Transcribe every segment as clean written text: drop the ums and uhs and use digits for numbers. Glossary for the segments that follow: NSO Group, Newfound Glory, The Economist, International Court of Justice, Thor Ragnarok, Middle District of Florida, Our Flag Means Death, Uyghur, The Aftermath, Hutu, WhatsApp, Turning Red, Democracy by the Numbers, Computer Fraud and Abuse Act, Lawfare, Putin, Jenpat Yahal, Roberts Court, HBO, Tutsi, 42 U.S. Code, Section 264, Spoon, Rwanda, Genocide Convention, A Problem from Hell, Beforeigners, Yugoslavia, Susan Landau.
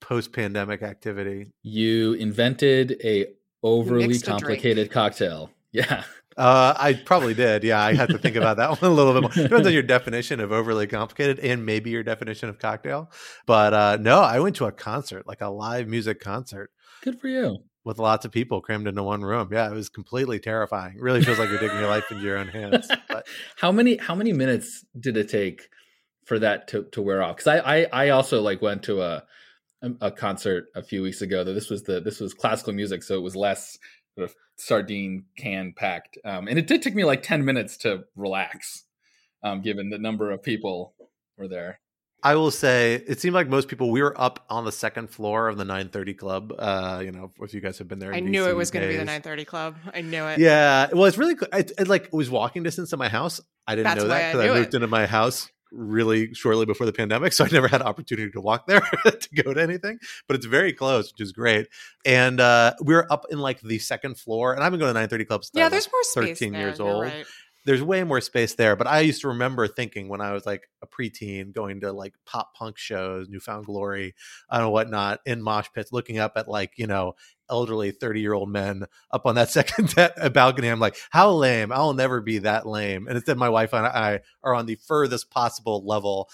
Post-pandemic activity. You invented a overly complicated cocktail. Yeah. I probably did. Yeah, I had to think about that one a little bit more. Depends on your definition of overly complicated and maybe your definition of cocktail. But no, I went to a concert, like a live music concert. Good for you. With lots of people crammed into one room. Yeah, it was completely terrifying. It really feels like you're taking your life into your own hands. But how many minutes did it take for that to wear off? Because I also like went to a concert a few weeks ago, though this was classical music, so it was less sort of sardine can packed, and it did take me like 10 minutes to relax, given the number of people were there. I will say it seemed like most people. We were up on the second floor of the 9:30 Club. You know, if you guys have been there, I knew it was going to be the 9:30 Club. I knew it. Yeah, well, it's really. It like was walking distance to my house. I didn't know that because I moved into my house really shortly before the pandemic, so I never had an opportunity to walk there to go to anything, but it's very close, which is great. And we were up in like the second floor, and I've been going to 9:30 Club since I was 13 years old. Right. There's way more space there, but I used to remember thinking when I was like a preteen going to like pop punk shows, Newfound Glory and whatnot, in mosh pits, looking up at like, you know, elderly 30-year-old men up on that second balcony. I'm like, how lame. I'll never be that lame. And instead my wife and I are on the furthest possible level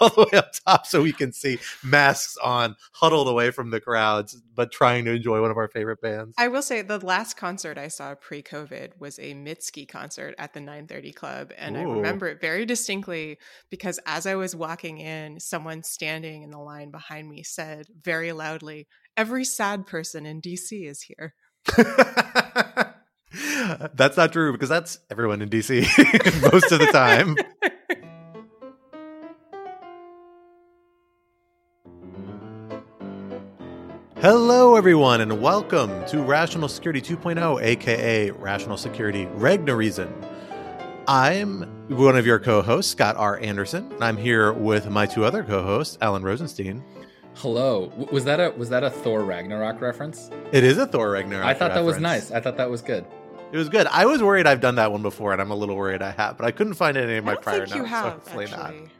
all the way up top, so we can see masks on, huddled away from the crowds, but trying to enjoy one of our favorite bands. I will say the last concert I saw pre-COVID was a Mitski concert at the 9:30 Club. And ooh. I remember it very distinctly because as I was walking in, someone standing in the line behind me said very loudly, "Every sad person in DC is here." That's not true, because that's everyone in DC most of the time. Hello, everyone, and welcome to Rational Security 2.0, aka Rational Security Reg No Reason. I'm one of your co-hosts, Scott R. Anderson, and I'm here with my two other co-hosts, Alan Rosenstein. Hello. Was that a Thor Ragnarok reference? It is a Thor Ragnarok reference. I thought that was nice. I thought that was good. It was good. I was worried I've done that one before, and I'm a little worried I have, but I couldn't find any of my prior notes. I don't think you have, so hopefully actually. Not.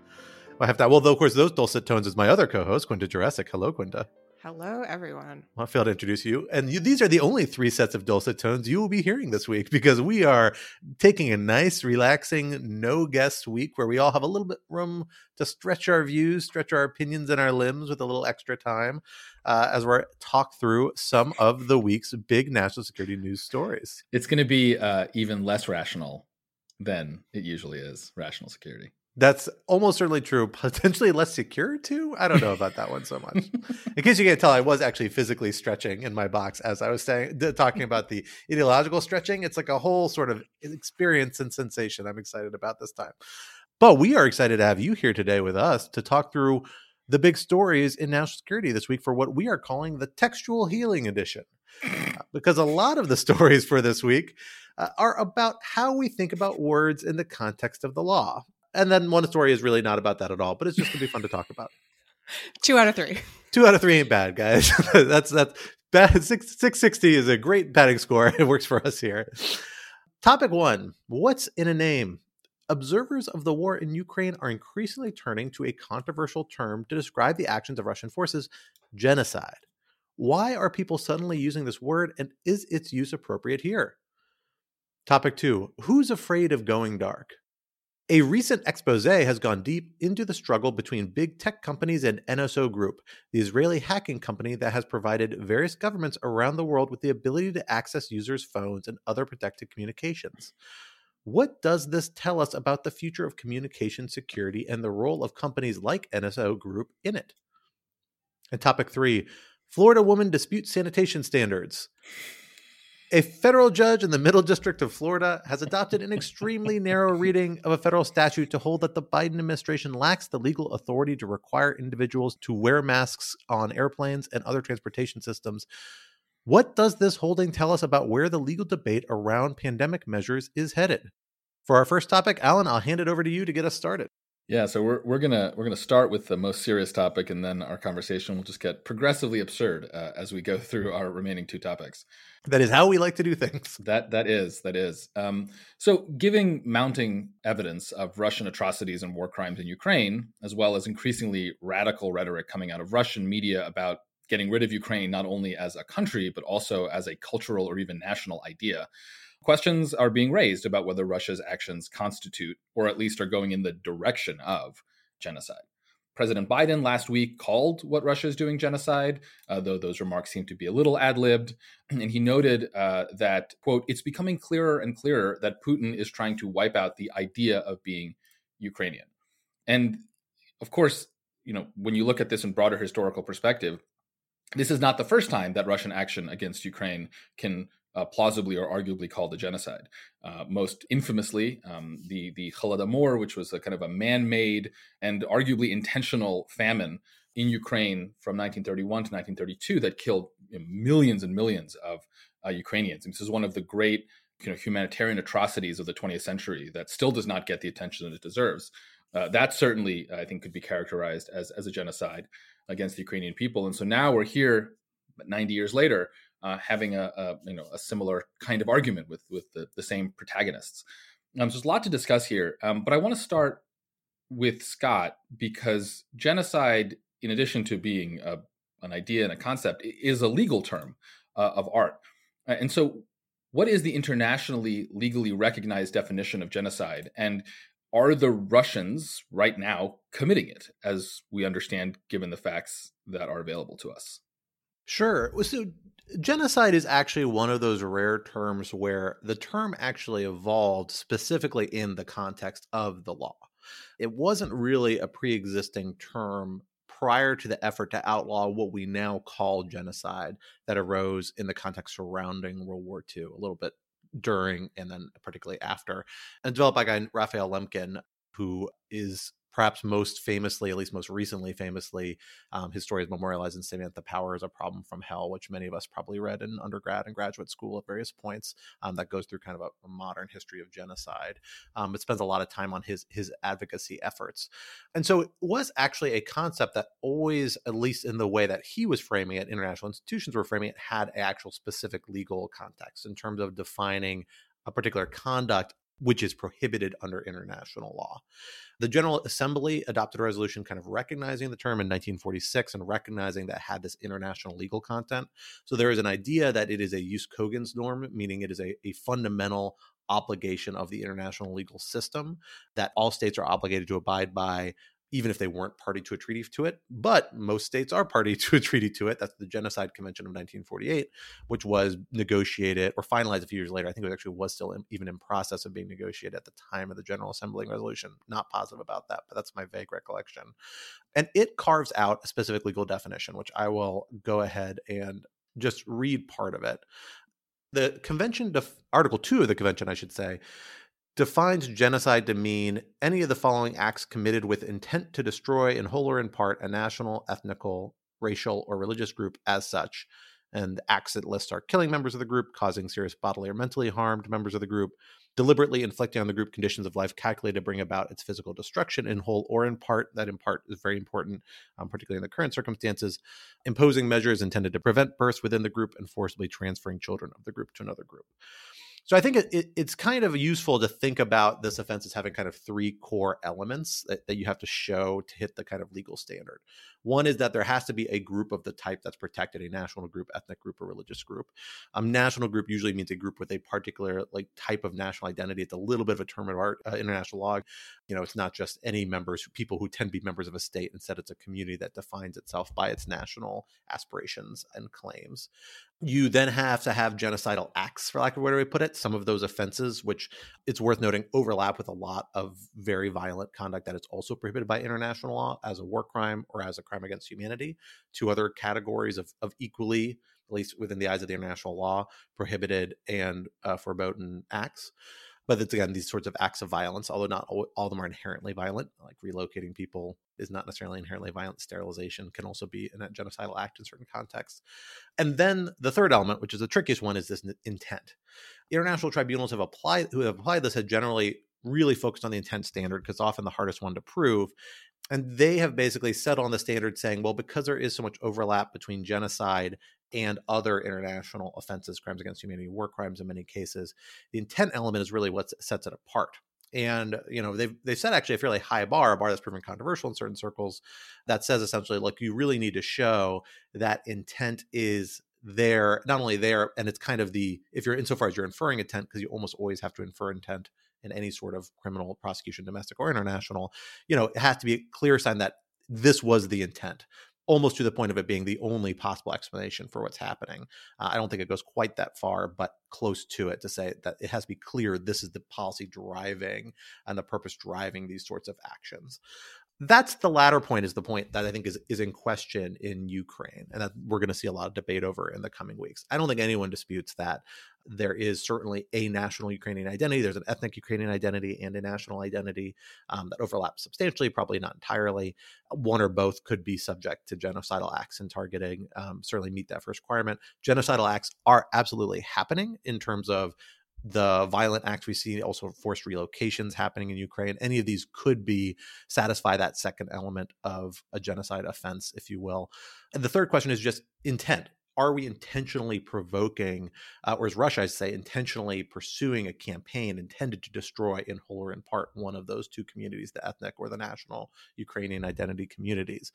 I have that. Well, though, of course, those dulcet tones is my other co-host, Quinta Jurassic. Hello, Quinta. Hello, everyone. Well, I failed to introduce you. And these are the only three sets of dulcet tones you will be hearing this week, because we are taking a nice, relaxing, no-guest week where we all have a little bit room to stretch our views, stretch our opinions and our limbs with a little extra time as we're talk through some of the week's big national security news stories. It's going to be even less rational than it usually is, rational security. That's almost certainly true. Potentially less secure, too? I don't know about that one so much. In case you can't tell, I was actually physically stretching in my box as I was talking about the ideological stretching. It's like a whole sort of experience and sensation I'm excited about this time. But we are excited to have you here today with us to talk through the big stories in national security this week for what we are calling the Textual Healing Edition. Because a lot of the stories for this week are about how we think about words in the context of the law. And then one story is really not about that at all, but it's just going to be fun to talk about. 2 out of 3. 2 out of 3 ain't bad, guys. That's bad. 660 is a great batting score. It works for us here. Topic one, what's in a name? Observers of the war in Ukraine are increasingly turning to a controversial term to describe the actions of Russian forces, genocide. Why are people suddenly using this word, and is its use appropriate here? Topic two, who's afraid of going dark? A recent expose has gone deep into the struggle between big tech companies and NSO Group, the Israeli hacking company that has provided various governments around the world with the ability to access users' phones and other protected communications. What does this tell us about the future of communication security and the role of companies like NSO Group in it? And topic three, Florida woman disputes sanitation standards. A federal judge in the Middle District of Florida has adopted an extremely narrow reading of a federal statute to hold that the Biden administration lacks the legal authority to require individuals to wear masks on airplanes and other transportation systems. What does this holding tell us about where the legal debate around pandemic measures is headed? For our first topic, Alan, I'll hand it over to you to get us started. Yeah, so we're gonna start with the most serious topic, and then our conversation will just get progressively absurd as we go through our remaining two topics. That is how we like to do things. That is. So, giving mounting evidence of Russian atrocities and war crimes in Ukraine, as well as increasingly radical rhetoric coming out of Russian media about getting rid of Ukraine not only as a country but also as a cultural or even national idea. Questions are being raised about whether Russia's actions constitute, or at least are going in the direction of, genocide. President Biden last week called what Russia is doing genocide, though those remarks seem to be a little ad-libbed. And he noted that, quote, it's becoming clearer and clearer that Putin is trying to wipe out the idea of being Ukrainian. And of course, you know, when you look at this in broader historical perspective, this is not the first time that Russian action against Ukraine can plausibly or arguably called a genocide. Most infamously, the Holodomor, which was a kind of a man-made and arguably intentional famine in Ukraine from 1931 to 1932 that killed millions and millions of Ukrainians. And this is one of the great humanitarian atrocities of the 20th century that still does not get the attention that it deserves. That certainly, I think, could be characterized as a genocide against the Ukrainian people. And so now we're here, 90 years later, having a similar kind of argument with the same protagonists. So there's a lot to discuss here, but I want to start with Scott, because genocide, in addition to being an idea and a concept, is a legal term of art. And so what is the internationally legally recognized definition of genocide? And are the Russians right now committing it, as we understand, given the facts that are available to us? Sure. So genocide is actually one of those rare terms where the term actually evolved specifically in the context of the law. It wasn't really a pre-existing term prior to the effort to outlaw what we now call genocide that arose in the context surrounding World War II, a little bit during and then particularly after, and developed by a guy, Raphael Lemkin, who is perhaps most famously, at least most recently famously, his story is memorialized in Samantha Power's A Problem from Hell, which many of us probably read in undergrad and graduate school at various points, that goes through kind of a modern history of genocide. It spends a lot of time on his advocacy efforts. And so it was actually a concept that always, at least in the way that he was framing it, international institutions were framing it, had an actual specific legal context in terms of defining a particular conduct which is prohibited under international law. The General Assembly adopted a resolution kind of recognizing the term in 1946 and recognizing that it had this international legal content. So there is an idea that it is a jus cogens norm, meaning it is a fundamental obligation of the international legal system that all states are obligated to abide by, even if they weren't party to a treaty to it. But most states are party to a treaty to it. That's the Genocide Convention of 1948, which was negotiated or finalized a few years later. I think it actually was still even in process of being negotiated at the time of the General Assembly resolution. Not positive about that, but that's my vague recollection. And it carves out a specific legal definition, which I will go ahead and just read part of it. The convention, Article 2 of the convention, I should say, defines genocide to mean any of the following acts committed with intent to destroy in whole or in part a national, ethnical, racial, or religious group as such. And the acts it lists are killing members of the group, causing serious bodily or mentally harm to members of the group, deliberately inflicting on the group conditions of life calculated to bring about its physical destruction in whole or in part. That in part is very important, particularly in the current circumstances. Imposing measures intended to prevent births within the group and forcibly transferring children of the group to another group. So I think it's kind of useful to think about this offense as having kind of three core elements that you have to show to hit the kind of legal standard. One is that there has to be a group of the type that's protected, a national group, ethnic group, or religious group. National group usually means a group with a particular type of national identity. It's a little bit of a term of art, international law. It's not just any people who tend to be members of a state. Instead, it's a community that defines itself by its national aspirations and claims. You then have to have genocidal acts, for lack of a better way to put it. Some of those offenses, which it's worth noting, overlap with a lot of very violent conduct that is also prohibited by international law as a war crime or as a crime against humanity. Two other categories of equally at least within the eyes of the international law, prohibited and forbidden acts. But it's, again, these sorts of acts of violence, although not all of them are inherently violent. Like relocating people is not necessarily inherently violent. Sterilization can also be a genocidal act in certain contexts. And then the third element, which is the trickiest one, is this intent. International tribunals who have applied this have generally really focused on the intent standard because it's often the hardest one to prove. And they have basically settled on the standard saying, well, because there is so much overlap between genocide and other international offenses, crimes against humanity, war crimes in many cases, the intent element is really what sets it apart. And, you know, they've set actually a fairly high bar, a bar that's proven controversial in certain circles, that says essentially, look, you really need to show that intent is there, not only there, and it's kind of the, if you're insofar as you're inferring intent, because you almost always have to infer intent in any sort of criminal prosecution, domestic or international, you know, it has to be a clear sign that this was the intent, almost to the point of it being the only possible explanation for what's happening. I don't think it goes quite that far, but close to it, to say that it has to be clear this is the policy driving and the purpose driving these sorts of actions. That's the latter point is the point that I think is in question in Ukraine, and that we're going to see a lot of debate over in the coming weeks. I don't think anyone disputes that. There is certainly a national Ukrainian identity. There's an ethnic Ukrainian identity and a national identity that overlaps substantially, probably not entirely. One or both could be subject to genocidal acts and targeting, certainly meet that first requirement. Genocidal acts are absolutely happening in terms of the violent acts we see, also forced relocations happening in Ukraine. Any of these could be satisfy that second element of a genocide offense, if you will. And the third question is just intent. Are we intentionally provoking, or as Russia, I say, intentionally pursuing a campaign intended to destroy in whole or in part one of those two communities, the ethnic or the national Ukrainian identity communities?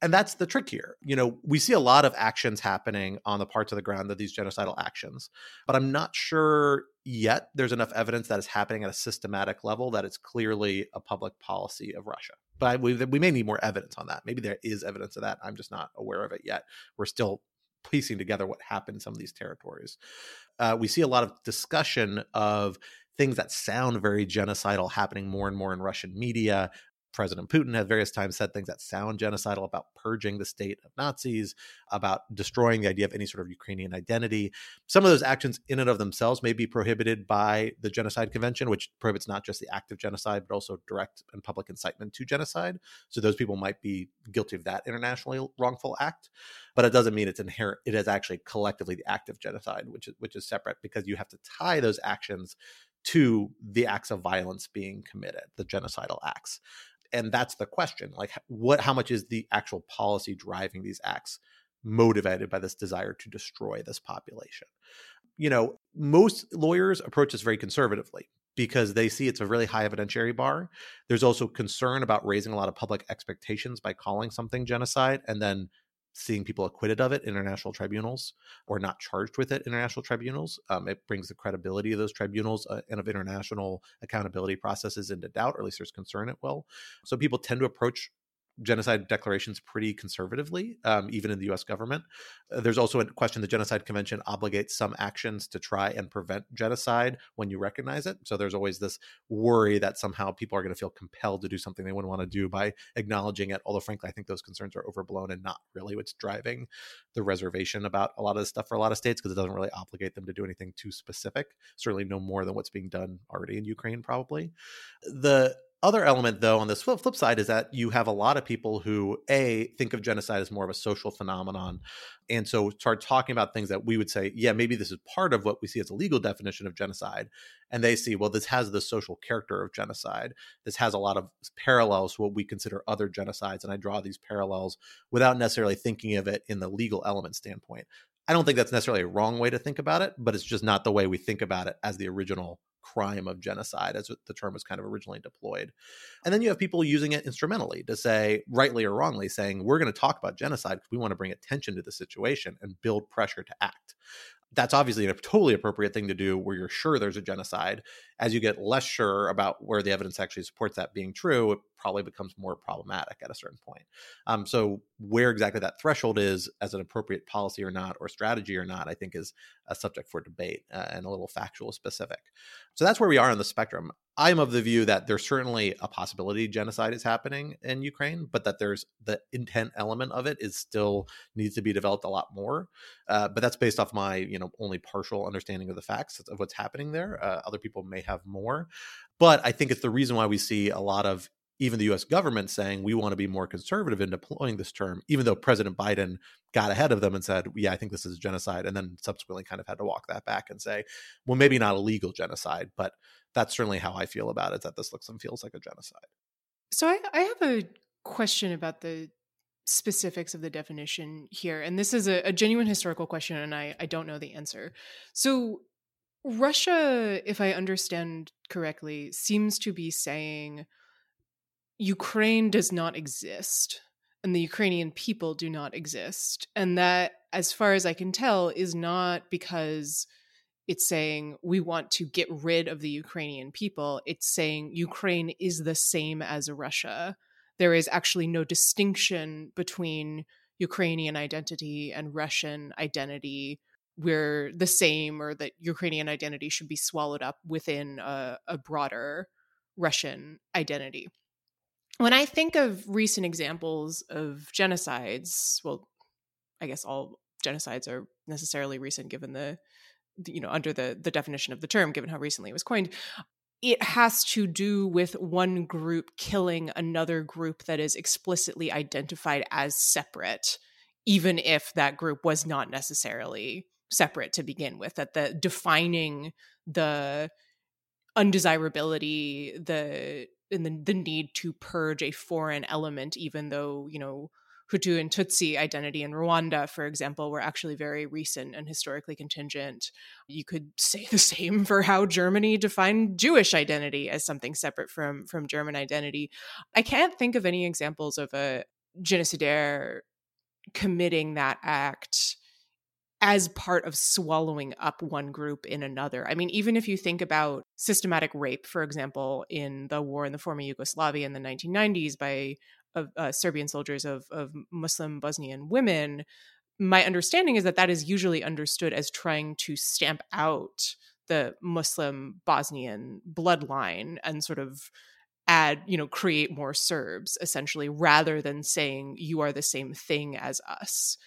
And that's the trick here. You know, we see a lot of actions happening on the parts of the ground that these genocidal actions, but I'm not sure yet there's enough evidence that it's happening at a systematic level that it's clearly a public policy of Russia. But we may need more evidence on that. Maybe there is evidence of that. I'm just not aware of it yet. We're still piecing together what happened in some of these territories. We see a lot of discussion of things that sound very genocidal happening more and more in Russian media. President Putin has various times said things that sound genocidal about purging the state of Nazis, about destroying the idea of any sort of Ukrainian identity. Some of those actions in and of themselves may be prohibited by the Genocide Convention, which prohibits not just the act of genocide, but also direct and public incitement to genocide. So those people might be guilty of that internationally wrongful act, but it doesn't mean it's inherent. It is actually collectively the act of genocide, which is separate, because you have to tie those actions to the acts of violence being committed, the genocidal acts. And that's the question, like how much is the actual policy driving these acts motivated by this desire to destroy this population? You know, most lawyers approach this very conservatively because they see it's a really high evidentiary bar. There's also concern about raising a lot of public expectations by calling something genocide and then seeing people acquitted of it, international tribunals, or not charged with it, international tribunals. It brings the credibility of those tribunals and of international accountability processes into doubt, or at least there's concern it will. So people tend to approach genocide declarations pretty conservatively, even in the U.S. government. There's also a question the Genocide Convention obligates some actions to try and prevent genocide when you recognize it. So there's always this worry that somehow people are going to feel compelled to do something they wouldn't want to do by acknowledging it. Although, frankly, I think those concerns are overblown and not really what's driving the reservation about a lot of this stuff for a lot of states, because it doesn't really obligate them to do anything too specific, certainly no more than what's being done already in Ukraine, probably. The other element, though, on this flip side is that you have a lot of people who, A, think of genocide as more of a social phenomenon, and so start talking about things that we would say, yeah, maybe this is part of what we see as a legal definition of genocide. And they see, well, this has the social character of genocide. This has a lot of parallels to what we consider other genocides, and I draw these parallels without necessarily thinking of it in the legal element standpoint. I don't think that's necessarily a wrong way to think about it, but it's just not the way we think about it as the original crime of genocide, as the term was kind of originally deployed. And then you have people using it instrumentally to say, rightly or wrongly, saying, we're going to talk about genocide because we want to bring attention to the situation and build pressure to act. That's obviously a totally appropriate thing to do where you're sure there's a genocide. As you get less sure about where the evidence actually supports that being true, it probably becomes more problematic at a certain point. So where exactly that threshold is as an appropriate policy or not, or strategy or not, I think is a subject for debate and a little factual specific. So that's where we are on the spectrum. I'm of the view that there's certainly a possibility genocide is happening in Ukraine, but that there's the intent element of it is still needs to be developed a lot more. But that's based off my, only partial understanding of the facts of what's happening there. Other people may have more, but I think it's the reason why we see a lot of even the U.S. government saying we want to be more conservative in deploying this term, even though President Biden got ahead of them and said, yeah, I think this is genocide. And then subsequently kind of had to walk that back and say, well, maybe not a legal genocide, but that's certainly how I feel about it, that this looks and feels like a genocide. So I have a question about the specifics of the definition here. And this is a genuine historical question, and I don't know the answer. So Russia, if I understand correctly, seems to be saying Ukraine does not exist and the Ukrainian people do not exist. And that, as far as I can tell, is not because it's saying we want to get rid of the Ukrainian people. It's saying Ukraine is the same as Russia. There is actually no distinction between Ukrainian identity and Russian identity. We're the same, or that Ukrainian identity should be swallowed up within a broader Russian identity. When I think of recent examples of genocides, well, I guess all genocides are necessarily recent given under the definition of the term, given how recently it was coined, it has to do with one group killing another group that is explicitly identified as separate, even if that group was not necessarily separate to begin with, that the defining the undesirability, the need to purge a foreign element, even though, Hutu and Tutsi identity in Rwanda, for example, were actually very recent and historically contingent. You could say the same for how Germany defined Jewish identity as something separate from German identity. I can't think of any examples of a genocidaire committing that act as part of swallowing up one group in another. I mean, even if you think about systematic rape, for example, in the war in the former Yugoslavia in the 1990s by Serbian soldiers of Muslim Bosnian women, my understanding is that is usually understood as trying to stamp out the Muslim Bosnian bloodline and sort of add, create more Serbs, essentially, rather than saying you are the same thing as us.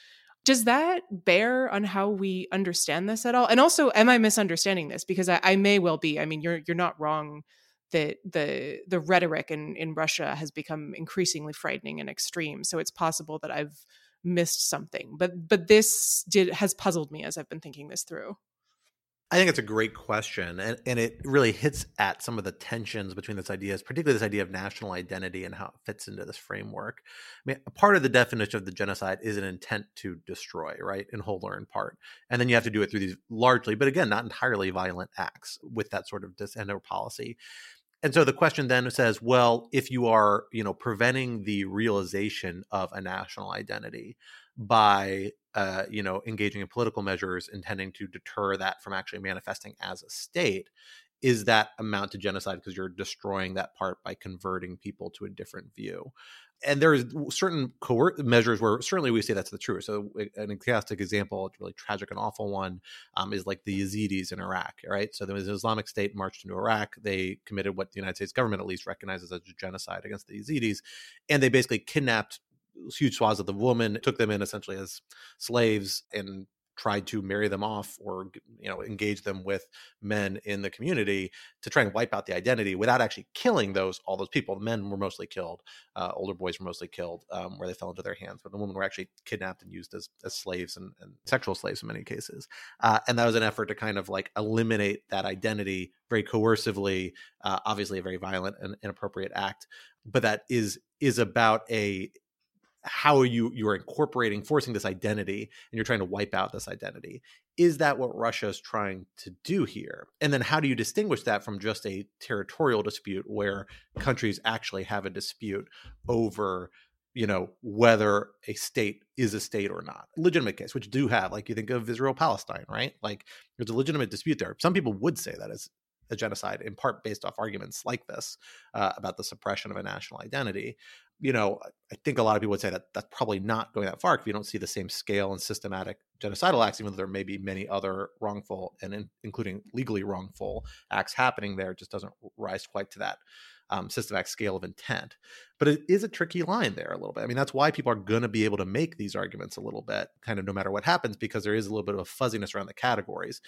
Does that bear on how we understand this at all? And also, am I misunderstanding this? Because I may well be. I mean, you're not wrong that the rhetoric in Russia has become increasingly frightening and extreme. So it's possible that I've missed something. But this has puzzled me as I've been thinking this through. I think it's a great question. And it really hits at some of the tensions between these ideas, particularly this idea of national identity and how it fits into this framework. I mean, part of the definition of the genocide is an intent to destroy, right, in whole or in part. And then you have to do it through these largely, but again, not entirely violent acts with that sort of end-over policy. And so the question then says, well, if you are, preventing the realization of a national identity by, engaging in political measures intending to deter that from actually manifesting as a state, is that amount to genocide because you're destroying that part by converting people to a different view? And there's certain measures where certainly we say that's the truth. So an classic example, a really tragic and awful one, is like the Yazidis in Iraq, right? So there was an Islamic State marched into Iraq. They committed what the United States government at least recognizes as a genocide against the Yazidis. And they basically kidnapped huge swaths of the women, took them in essentially as slaves and tried to marry them off or, engage them with men in the community to try and wipe out the identity without actually killing all those people. The men were mostly killed. Older boys were mostly killed where they fell into their hands. But the women were actually kidnapped and used as slaves and sexual slaves in many cases. And that was an effort to kind of like eliminate that identity very coercively, obviously a very violent and inappropriate act. But that is about how you're incorporating, forcing this identity, and you're trying to wipe out this identity. Is that what Russia is trying to do here? And then how do you distinguish that from just a territorial dispute where countries actually have a dispute over, whether a state is a state or not? Legitimate case, which do have, like you think of Israel-Palestine, right? Like there's a legitimate dispute there. Some people would say that is a genocide, in part based off arguments like this about the suppression of a national identity. You know, I think a lot of people would say that that's probably not going that far if you don't see the same scale and systematic genocidal acts, even though there may be many other wrongful and including legally wrongful acts happening there. It just doesn't rise quite to that systematic scale of intent. But it is a tricky line there a little bit. I mean, that's why people are going to be able to make these arguments a little bit, kind of no matter what happens, because there is a little bit of a fuzziness around the categories.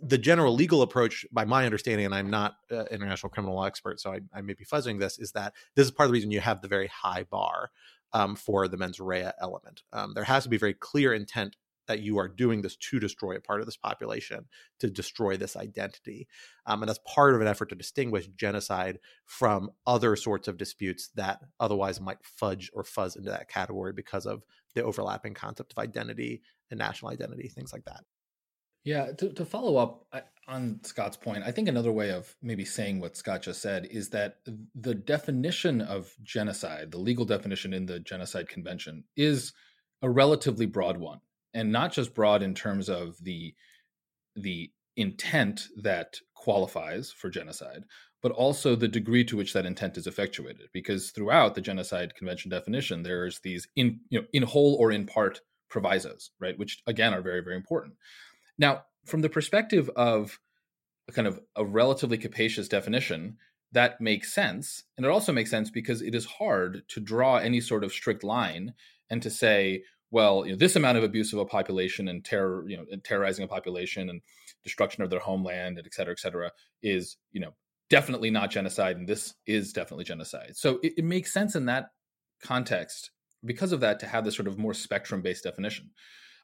The general legal approach, by my understanding, and I'm not an international criminal law expert, so I may be fuzzing this, is that this is part of the reason you have the very high bar for the mens rea element. There has to be very clear intent that you are doing this to destroy a part of this population, to destroy this identity. And that's part of an effort to distinguish genocide from other sorts of disputes that otherwise might fudge or fuzz into that category because of the overlapping concept of identity and national identity, things like that. Yeah, to follow up on Scott's point, I think another way of maybe saying what Scott just said is that the definition of genocide, the legal definition in the Genocide Convention, is a relatively broad one, and not just broad in terms of the intent that qualifies for genocide, but also the degree to which that intent is effectuated. Because throughout the Genocide Convention definition, there's these in whole or in part provisos, right? Which again are very, very important. Now, from the perspective of a kind of a relatively capacious definition, that makes sense. And it also makes sense because it is hard to draw any sort of strict line and to say, well, you know, this amount of abuse of a population and terror, you know, and terrorizing a population and destruction of their homeland, and et cetera, is, you know, definitely not genocide. And this is definitely genocide. So it makes sense in that context, because of that, to have this sort of more spectrum-based definition.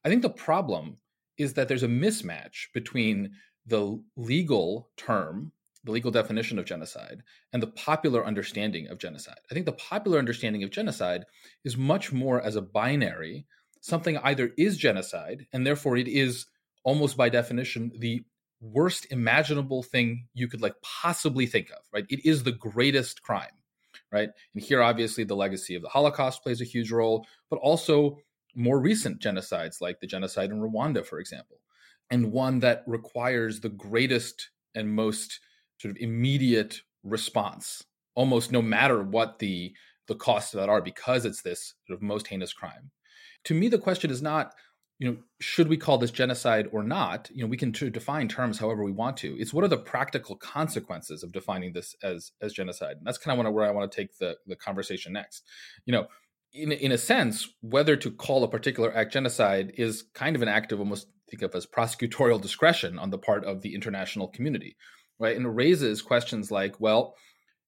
I think the problem is that there's a mismatch between the legal term, the legal definition of genocide, and the popular understanding of genocide. I think the popular understanding of genocide is much more as a binary. Something either is genocide, and therefore it is almost by definition the worst imaginable thing you could like possibly think of, right? It is the greatest crime, right? And here, obviously, the legacy of the Holocaust plays a huge role, but also more recent genocides like the genocide in Rwanda, for example, and one that requires the greatest and most sort of immediate response, almost no matter what the costs of that are, because it's this sort of most heinous crime. To me, the question is not, you know, should we call this genocide or not? You know, we can define terms however we want to. It's what are the practical consequences of defining this as genocide? And that's kind of where I want to take the conversation next. You know, in a sense, whether to call a particular act genocide is kind of an act of almost think of as prosecutorial discretion on the part of the international community, right? And it raises questions like, well,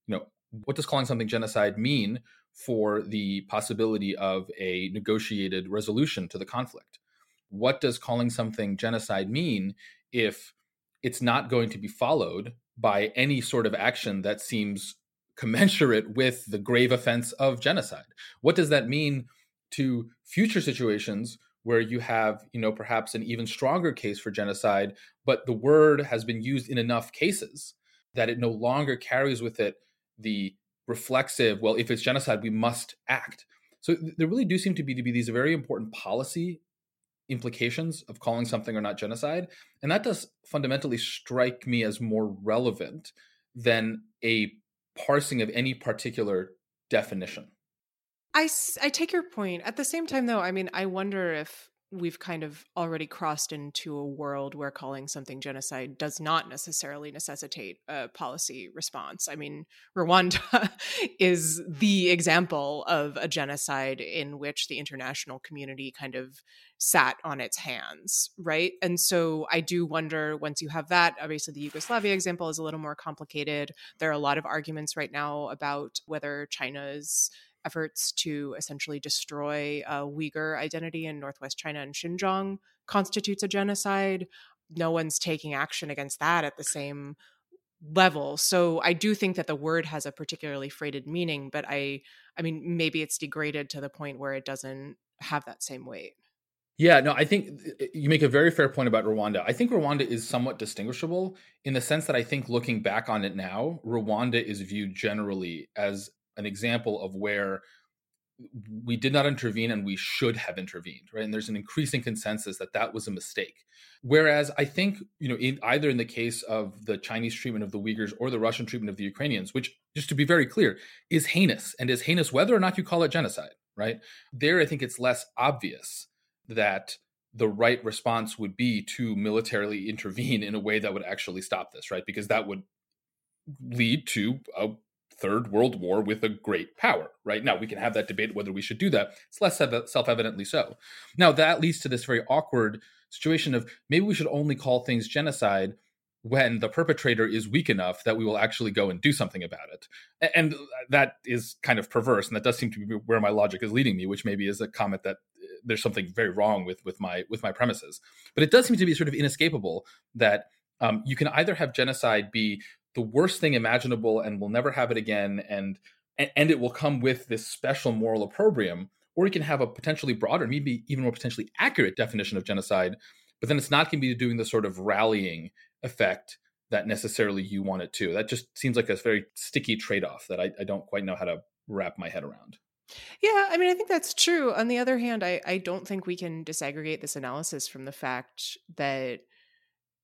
you know, what does calling something genocide mean for the possibility of a negotiated resolution to the conflict? What does calling something genocide mean if it's not going to be followed by any sort of action that seems commensurate with the grave offense of genocide? What does that mean to future situations where you have, you know, perhaps an even stronger case for genocide, but the word has been used in enough cases that it no longer carries with it the reflexive, well, if it's genocide, we must act. So there really do seem to be these very important policy implications of calling something or not genocide. And that does fundamentally strike me as more relevant than a parsing of any particular definition. I take your point. At the same time, though, I mean, I wonder if we've kind of already crossed into a world where calling something genocide does not necessarily necessitate a policy response. I mean, Rwanda is the example of a genocide in which the international community kind of sat on its hands, right? And so I do wonder, once you have that, obviously the Yugoslavia example is a little more complicated. There are a lot of arguments right now about whether China's efforts to essentially destroy Uyghur identity in northwest China and Xinjiang constitutes a genocide. No one's taking action against that at the same level. So I do think that the word has a particularly freighted meaning, but I mean, maybe it's degraded to the point where it doesn't have that same weight. Yeah, no, I think you make a very fair point about Rwanda. I think Rwanda is somewhat distinguishable in the sense that I think looking back on it now, Rwanda is viewed generally as an example of where we did not intervene and we should have intervened, right? And there's an increasing consensus that that was a mistake. Whereas I think, you know, either in the case of the Chinese treatment of the Uyghurs or the Russian treatment of the Ukrainians, which, just to be very clear, is heinous and is heinous whether or not you call it genocide, right? There, I think it's less obvious that the right response would be to militarily intervene in a way that would actually stop this, right? Because that would lead to a third world war with a great power, right? Now, we can have that debate whether we should do that. It's less self-evidently so. Now, that leads to this very awkward situation of maybe we should only call things genocide when the perpetrator is weak enough that we will actually go and do something about it. And that is kind of perverse. And that does seem to be where my logic is leading me, which maybe is a comment that there's something very wrong with my premises. But it does seem to be sort of inescapable that you can either have genocide be the worst thing imaginable and we'll never have it again, and it will come with this special moral opprobrium, or you can have a potentially broader, maybe even more potentially accurate definition of genocide, but then it's not going to be doing the sort of rallying effect that necessarily you want it to. That just seems like a very sticky trade-off that I don't quite know how to wrap my head around. Yeah, I mean, I think that's true. On the other hand, I don't think we can disaggregate this analysis from the fact that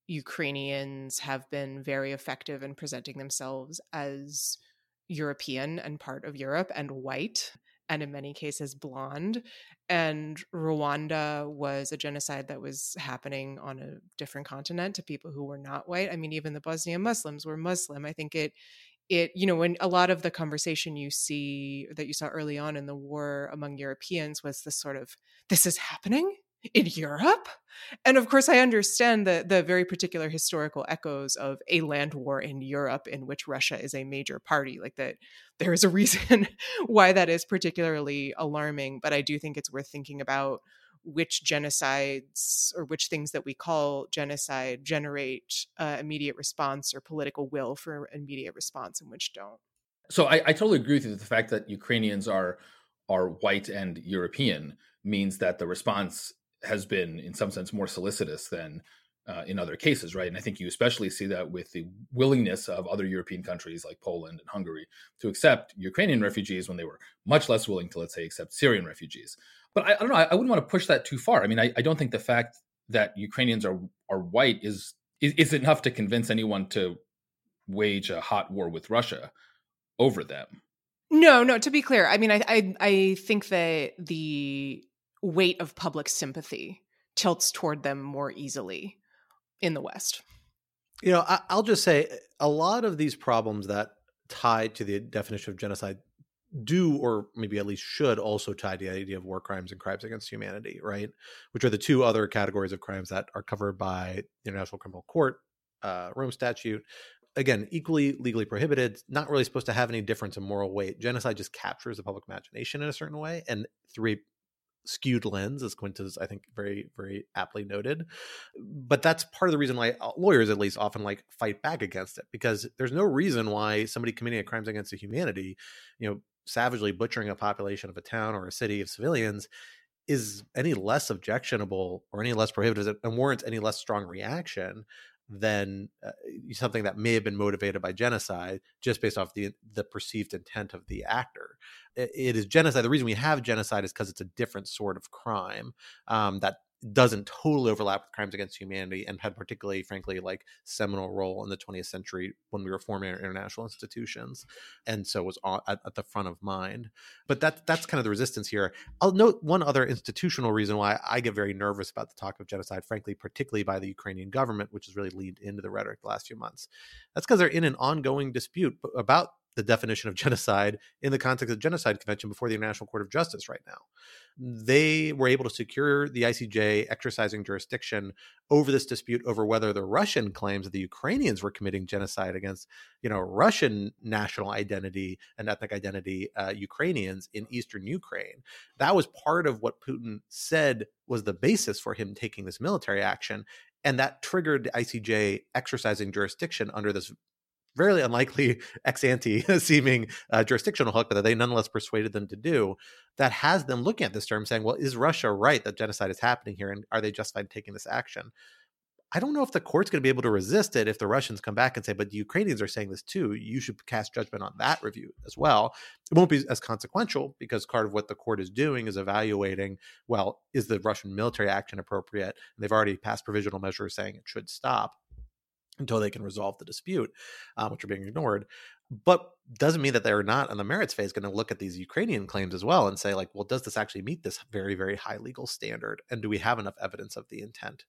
Ukrainians have been very effective in presenting themselves as European and part of Europe and white, and in many cases blonde. And Rwanda was a genocide that was happening on a different continent to people who were not white. I mean, even the Bosnian Muslims were Muslim. I think it, you know, when a lot of the conversation you see that you saw early on in the war among Europeans was this sort of, this is happening in Europe? And of course, I understand the very particular historical echoes of a land war in Europe in which Russia is a major party, like that there is a reason why that is particularly alarming. But I do think it's worth thinking about which genocides or which things that we call genocide generate immediate response or political will for immediate response and which don't. So I totally agree with you that the fact that Ukrainians are white and European means that the response has been in some sense more solicitous than in other cases, right? And I think you especially see that with the willingness of other European countries like Poland and Hungary to accept Ukrainian refugees when they were much less willing to, let's say, accept Syrian refugees. But I don't know, I wouldn't want to push that too far. I mean, I don't think the fact that Ukrainians are white is enough to convince anyone to wage a hot war with Russia over them. No, to be clear. I mean, I think that the weight of public sympathy tilts toward them more easily in the West. You know, I'll just say a lot of these problems that tie to the definition of genocide do, or maybe at least should, also tie to the idea of war crimes and crimes against humanity, right? Which are the two other categories of crimes that are covered by the International Criminal Court, Rome Statute. Again, equally legally prohibited, not really supposed to have any difference in moral weight. Genocide just captures the public imagination in a certain way and through a skewed lens, as Quinta's, I think, very, very aptly noted. But that's part of the reason why lawyers, at least, often like fight back against it, because there's no reason why somebody committing a crime against humanity, you know, savagely butchering a population of a town or a city of civilians is any less objectionable or any less prohibitive and warrants any less strong reaction than something that may have been motivated by genocide just based off the perceived intent of the actor. It is genocide. The reason we have genocide is because it's a different sort of crime that doesn't totally overlap with crimes against humanity and had particularly, frankly, like seminal role in the 20th century when we were forming our international institutions. And so was at the front of mind. But that's kind of the resistance here. I'll note one other institutional reason why I get very nervous about the talk of genocide, frankly, particularly by the Ukrainian government, which has really leaned into the rhetoric the last few months. That's because they're in an ongoing dispute about the definition of genocide in the context of the Genocide Convention before the International Court of Justice right now. They were able to secure the ICJ exercising jurisdiction over this dispute over whether the Russian claims that the Ukrainians were committing genocide against, you know, Russian national identity and ethnic identity Ukrainians in eastern Ukraine. That was part of what Putin said was the basis for him taking this military action. And that triggered the ICJ exercising jurisdiction under this very unlikely ex ante seeming jurisdictional hook, but that they nonetheless persuaded them to do, that has them looking at this term saying, well, is Russia right that genocide is happening here? And are they justified in taking this action? I don't know if the court's going to be able to resist it if the Russians come back and say, but the Ukrainians are saying this too. You should cast judgment on that review as well. It won't be as consequential because part of what the court is doing is evaluating, well, is the Russian military action appropriate? And they've already passed provisional measures saying it should stop until they can resolve the dispute, which are being ignored. But doesn't mean that they're not on the merits phase going to look at these Ukrainian claims as well and say, like, well, does this actually meet this very, very high legal standard? And do we have enough evidence of the intent?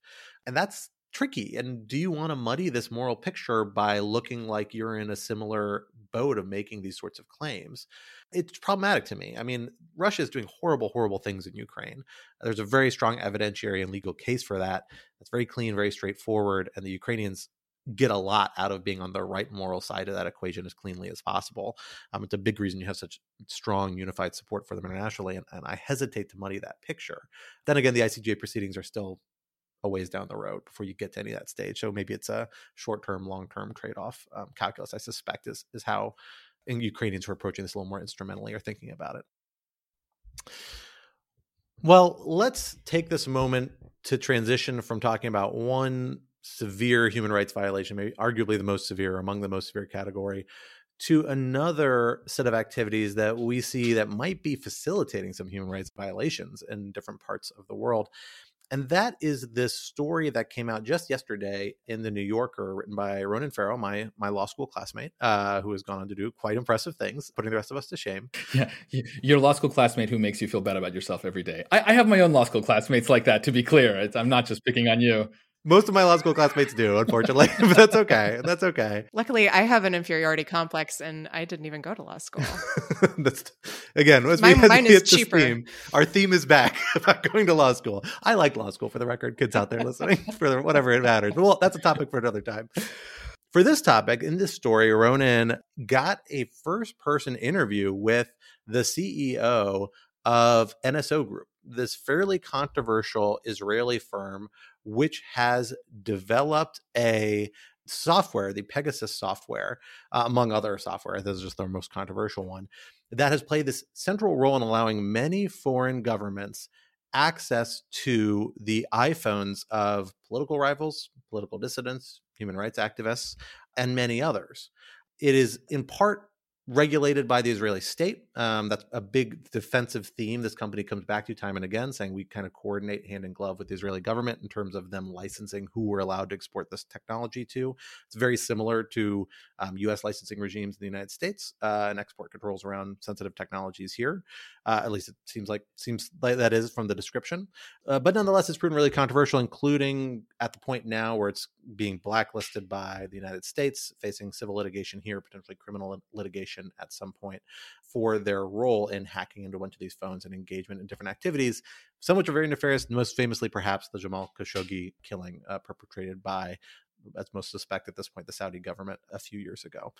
And that's tricky. And do you want to muddy this moral picture by looking like you're in a similar boat of making these sorts of claims? It's problematic to me. I mean, Russia is doing horrible, horrible things in Ukraine. There's a very strong evidentiary and legal case for that. It's very clean, very straightforward. And the Ukrainians get a lot out of being on the right moral side of that equation as cleanly as possible. It's a big reason you have such strong unified support for them internationally. And I hesitate to muddy that picture. Then again, the ICJ proceedings are still a ways down the road before you get to any of that stage. So maybe it's a short-term, long-term trade-off calculus, I suspect, is how Ukrainians who are approaching this a little more instrumentally are thinking about it. Well, let's take this moment to transition from talking about one severe human rights violation, maybe arguably the most severe, among the most severe category, to another set of activities that we see that might be facilitating some human rights violations in different parts of the world. And that is this story that came out just yesterday in the New Yorker, written by Ronan Farrow, my law school classmate, who has gone on to do quite impressive things, putting the rest of us to shame. Yeah, your law school classmate who makes you feel bad about yourself every day. I have my own law school classmates like that, to be clear. I'm not just picking on you. Most of my law school classmates do, unfortunately, but that's okay. That's okay. Luckily, I have an inferiority complex, and I didn't even go to law school. Mine is cheaper. Our theme is back about going to law school. I like law school, for the record, kids out there listening, for whatever it matters. Well, that's a topic for another time. For this topic, in this story, Ronan got a first-person interview with the CEO of NSO Group, this fairly controversial Israeli firm which has developed a software, the Pegasus software, among other software. This is just the most controversial one that has played this central role in allowing many foreign governments access to the iPhones of political rivals, political dissidents, human rights activists, and many others. It is in part regulated by the Israeli state. That's a big defensive theme this company comes back to time and again, saying we kind of coordinate hand in glove with the Israeli government in terms of them licensing who we're allowed to export this technology to. It's very similar to U.S. licensing regimes in the United States and export controls around sensitive technologies here. At least it seems like that is from the description. But nonetheless, it's proven really controversial, including at the point now where it's being blacklisted by the United States, facing civil litigation here, potentially criminal litigation at some point for their role in hacking into a bunch of these phones and engagement in different activities, some which are very nefarious, most famously perhaps the Jamal Khashoggi killing perpetrated by, as most suspect at this point, the Saudi government a few years ago.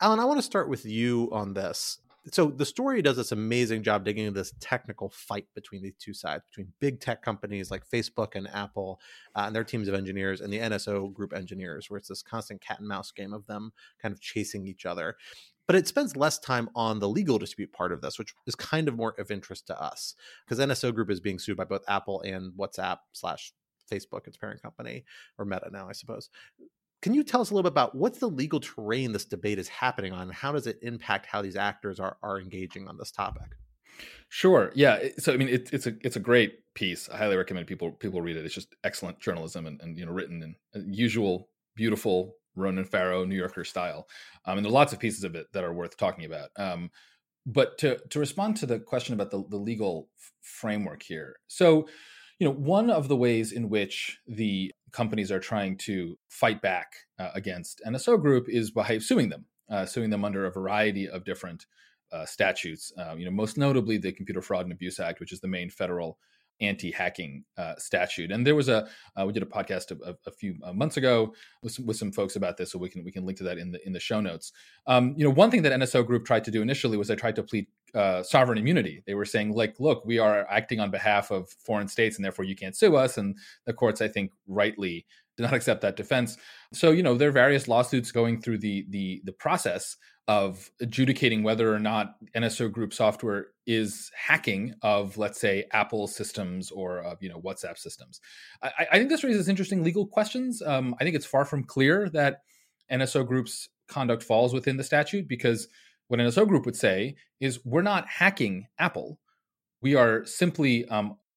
Alan, I want to start with you on this. So the story does this amazing job digging into this technical fight between these two sides, between big tech companies like Facebook and Apple and their teams of engineers and the NSO Group engineers, where it's this constant cat and mouse game of them kind of chasing each other. But it spends less time on the legal dispute part of this, which is kind of more of interest to us because NSO Group is being sued by both Apple and WhatsApp/Facebook, its parent company, or Meta now, I suppose. Can you tell us a little bit about what's the legal terrain this debate is happening on? And how does it impact how these actors are engaging on this topic? Sure. Yeah. So, I mean, it's a great piece. I highly recommend people read it. It's just excellent journalism and you know, written in usual, beautiful Ronan Farrow, New Yorker style. And there are lots of pieces of it that are worth talking about. But to respond to the question about the legal framework here. So, you know, one of the ways in which the companies are trying to fight back against NSO Group is by suing them under a variety of different statutes, you know, most notably the Computer Fraud and Abuse Act, which is the main federal anti-hacking statute. And there was we did a podcast a few months ago with some folks about this, so we can link to that in the show notes. You know, one thing that NSO Group tried to do initially was they tried to plead sovereign immunity. They were saying, like, look, we are acting on behalf of foreign states, and therefore you can't sue us. And the courts, I think, rightly did not accept that defense. So, you know, there are various lawsuits going through the process of adjudicating whether or not NSO Group software is hacking of, let's say, Apple systems or of, WhatsApp systems. I think this raises interesting legal questions. I think it's far from clear that NSO Group's conduct falls within the statute, because what NSO Group would say is, we're not hacking Apple. We are simply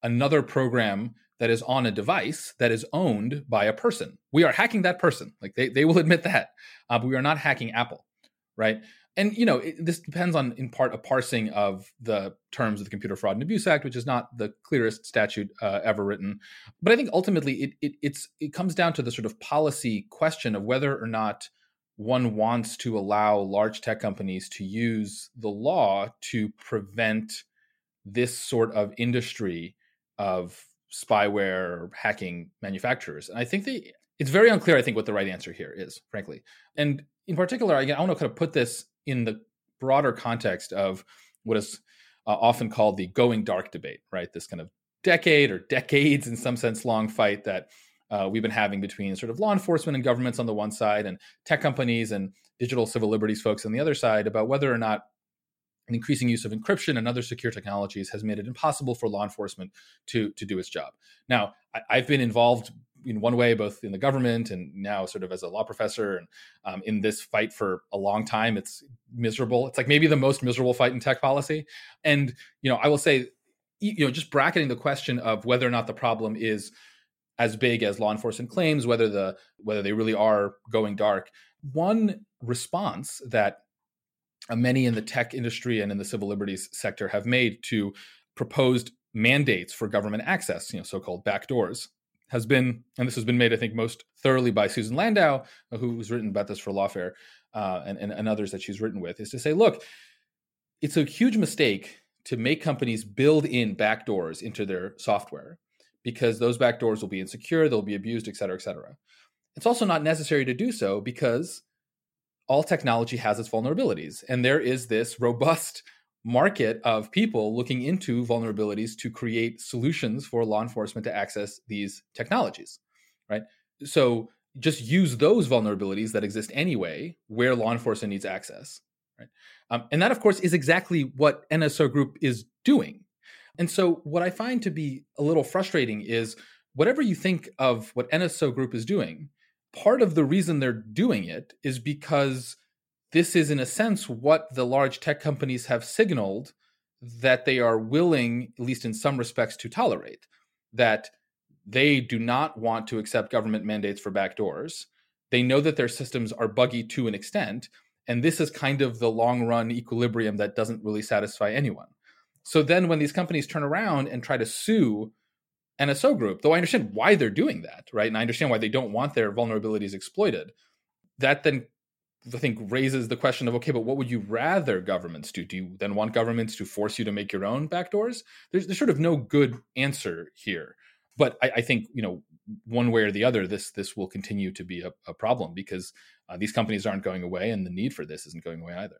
another program that is on a device that is owned by a person. We are hacking that person. Like they will admit that, but we are not hacking Apple. Right. And, this depends on, in part, a parsing of the terms of the Computer Fraud and Abuse Act, which is not the clearest statute ever written. But I think ultimately it comes down to the sort of policy question of whether or not one wants to allow large tech companies to use the law to prevent this sort of industry of spyware hacking manufacturers. And I think it's very unclear, I think, what the right answer here is, frankly. And in particular, again, I want to kind of put this in the broader context of what is often called the going dark debate, right? This kind of decade or decades, in some sense, long fight that we've been having between sort of law enforcement and governments on the one side and tech companies and digital civil liberties folks on the other side about whether or not an increasing use of encryption and other secure technologies has made it impossible for law enforcement to do its job. Now, I've been involved in one way, both in the government and now sort of as a law professor, and in this fight for a long time. It's miserable. It's like maybe the most miserable fight in tech policy. And, I will say, just bracketing the question of whether or not the problem is as big as law enforcement claims, whether they really are going dark. One response that many in the tech industry and in the civil liberties sector have made to proposed mandates for government access, so-called backdoors, has been, and this has been made, I think, most thoroughly by Susan Landau, who's written about this for Lawfare and others that she's written with, is to say, look, it's a huge mistake to make companies build in backdoors into their software, because those backdoors will be insecure, they'll be abused, et cetera, et cetera. It's also not necessary to do so, because all technology has its vulnerabilities. And there is this robust market of people looking into vulnerabilities to create solutions for law enforcement to access these technologies, right? So just use those vulnerabilities that exist anyway where law enforcement needs access, right? And that, of course, is exactly what NSO Group is doing. And so what I find to be a little frustrating is, whatever you think of what NSO Group is doing, part of the reason they're doing it is because this is, in a sense, what the large tech companies have signaled that they are willing, at least in some respects, to tolerate, that they do not want to accept government mandates for backdoors. They know that their systems are buggy to an extent, and this is kind of the long-run equilibrium that doesn't really satisfy anyone. So then when these companies turn around and try to sue NSO Group, though I understand why they're doing that, right? And I understand why they don't want their vulnerabilities exploited, that then, I think, raises the question of, okay, but what would you rather governments do? Do you then want governments to force you to make your own backdoors? There's sort of no good answer here. But I think, one way or the other, this will continue to be a problem, because these companies aren't going away, and the need for this isn't going away either.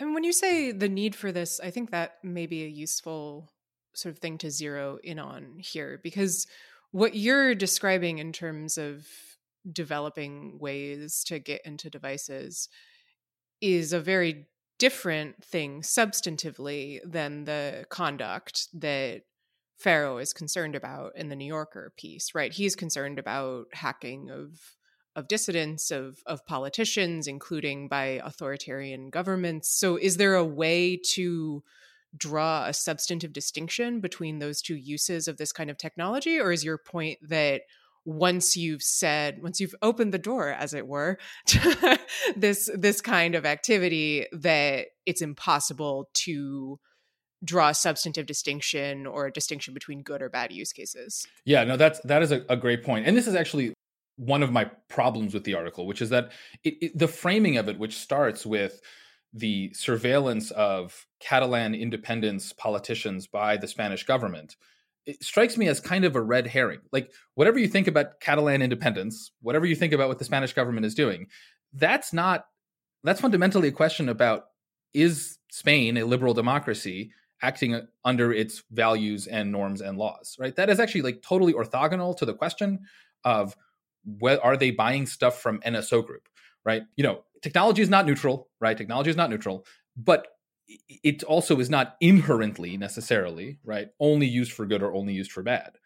When you say the need for this, I think that may be a useful sort of thing to zero in on here, because what you're describing in terms of developing ways to get into devices is a very different thing substantively than the conduct that Farrow is concerned about in the New Yorker piece, right? He's concerned about hacking of dissidents, of politicians, including by authoritarian governments. So is there a way to draw a substantive distinction between those two uses of this kind of technology? Or is your point that once you've opened the door, as it were, to this kind of activity, that it's impossible to draw a substantive distinction or a distinction between good or bad use cases? Yeah, no, that is a great point. And this is actually one of my problems with the article, which is that the framing of it, which starts with the surveillance of Catalan independence politicians by the Spanish government, it strikes me as kind of a red herring. Like, whatever you think about Catalan independence, whatever you think about what the Spanish government is doing, that's fundamentally a question about, is Spain a liberal democracy acting under its values and norms and laws, right? That is actually like totally orthogonal to the question of, are they buying stuff from NSO Group, right? You know, technology is not neutral, right? Technology is not neutral, but it also is not inherently necessarily, right, only used for good or only used for bad.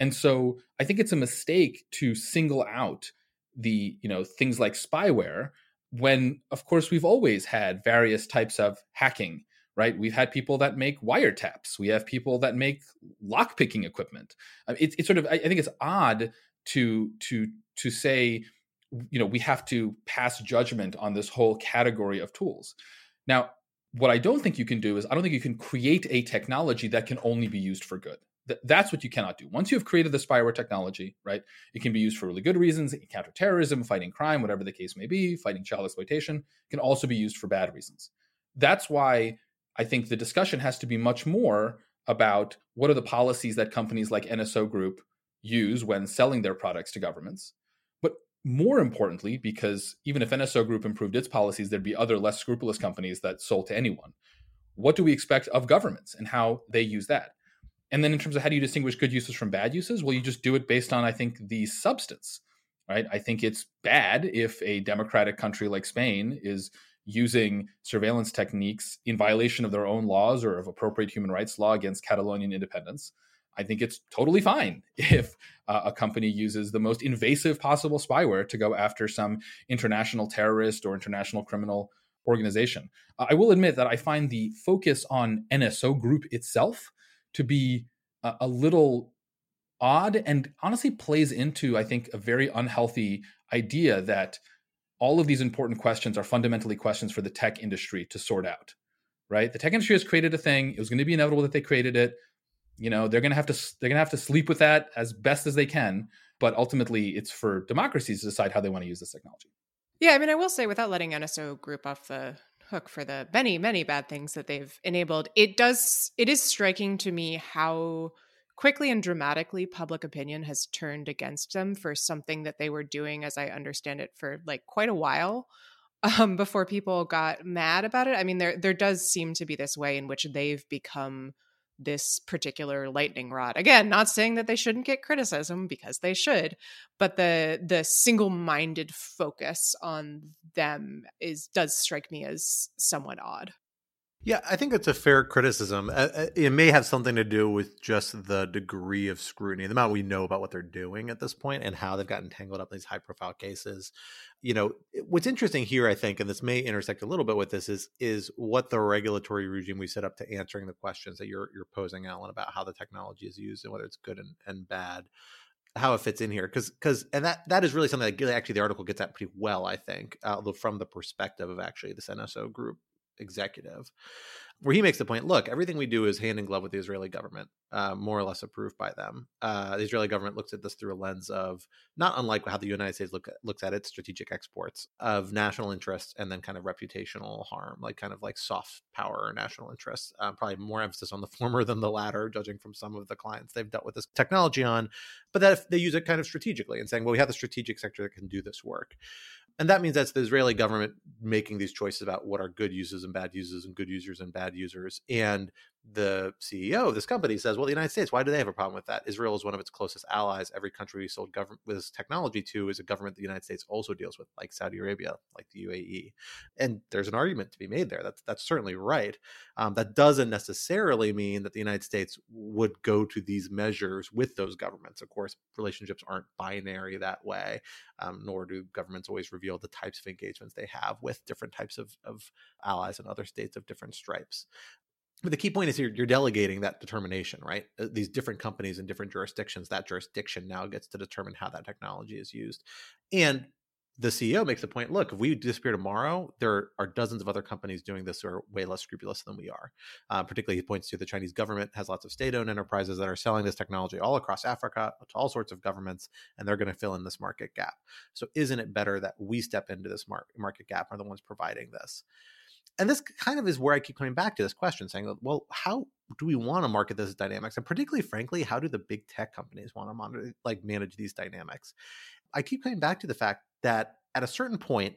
And so I think it's a mistake to single out the, you know, things like spyware, when, of course, we've always had various types of hacking, right? We've had people that make wiretaps. We have people that make lockpicking equipment. It's sort of, I think it's odd to say, you know, we have to pass judgment on this whole category of tools. Now, what I don't think you can do is, I don't think you can create a technology that can only be used for good. That's what you cannot do. Once you've created the spyware technology, right, it can be used for really good reasons, counterterrorism, fighting crime, whatever the case may be, fighting child exploitation. It can also be used for bad reasons. That's why I think the discussion has to be much more about, what are the policies that companies like NSO Group use when selling their products to governments? But more importantly, because even if NSO Group improved its policies, there'd be other less scrupulous companies that sold to anyone. What do we expect of governments and how they use that? And then in terms of, how do you distinguish good uses from bad uses? Well, you just do it based on, I think, the substance, right? I think it's bad if a democratic country like Spain is using surveillance techniques in violation of their own laws or of appropriate human rights law against Catalonian independence. I think it's totally fine if a company uses the most invasive possible spyware to go after some international terrorist or international criminal organization. I will admit that I find the focus on NSO Group itself to be a little odd, and honestly plays into, I think, a very unhealthy idea that all of these important questions are fundamentally questions for the tech industry to sort out, right? The tech industry has created a thing. It was going to be inevitable that they created it. You know, they're going to have to sleep with that as best as they can. But ultimately, it's for democracies to decide how they want to use this technology. Yeah, I mean, I will say, without letting NSO Group off the hook for the many, many bad things that they've enabled, it is striking to me how quickly and dramatically public opinion has turned against them for something that they were doing, as I understand it, for like quite a while before people got mad about it. I mean, there does seem to be this way in which they've become this particular lightning rod. Again, not saying that they shouldn't get criticism, because they should, but the single-minded focus on them does strike me as somewhat odd. Yeah, I think it's a fair criticism. It may have something to do with just the degree of scrutiny, the amount we know about what they're doing at this point and how they've gotten tangled up in these high-profile cases. You know, what's interesting here, I think, and this may intersect a little bit with this, is what the regulatory regime we set up to answering the questions that you're posing, Alan, about how the technology is used and whether it's good and bad, how it fits in here. And that is really something that actually the article gets at pretty well, I think, although from the perspective of actually this NSO Group executive, where he makes the point, look, everything we do is hand in glove with the Israeli government, more or less approved by them. The Israeli government looks at this through a lens of, not unlike how the United States looks at its strategic exports, of national interests and then kind of reputational harm, like kind of like soft power or national interests, probably more emphasis on the former than the latter, judging from some of the clients they've dealt with this technology on, but that if they use it kind of strategically and saying, well, we have the strategic sector that can do this work. And that means that's the Israeli government making these choices about what are good users and bad users and good users and bad users. And the CEO of this company says, well, the United States, why do they have a problem with that? Israel is one of its closest allies. Every country we sold government with technology to is a government the United States also deals with, like Saudi Arabia, like the UAE. And there's an argument to be made there. That's certainly right. That doesn't necessarily mean that the United States would go to these measures with those governments. Of course, relationships aren't binary that way, nor do governments always reveal the types of engagements they have with different types of allies and other states of different stripes. But the key point is you're delegating that determination, right? These different companies in different jurisdictions, that jurisdiction now gets to determine how that technology is used. And the CEO makes the point, look, if we disappear tomorrow, there are dozens of other companies doing this who are way less scrupulous than we are. Particularly, he points to the Chinese government has lots of state-owned enterprises that are selling this technology all across Africa to all sorts of governments, and they're going to fill in this market gap. So isn't it better that we step into this market gap and are the ones providing this? And this kind of is where I keep coming back to this question, saying, well, how do we want to market this dynamics? And particularly, frankly, how do the big tech companies want to monitor, like manage these dynamics? I keep coming back to the fact that at a certain point,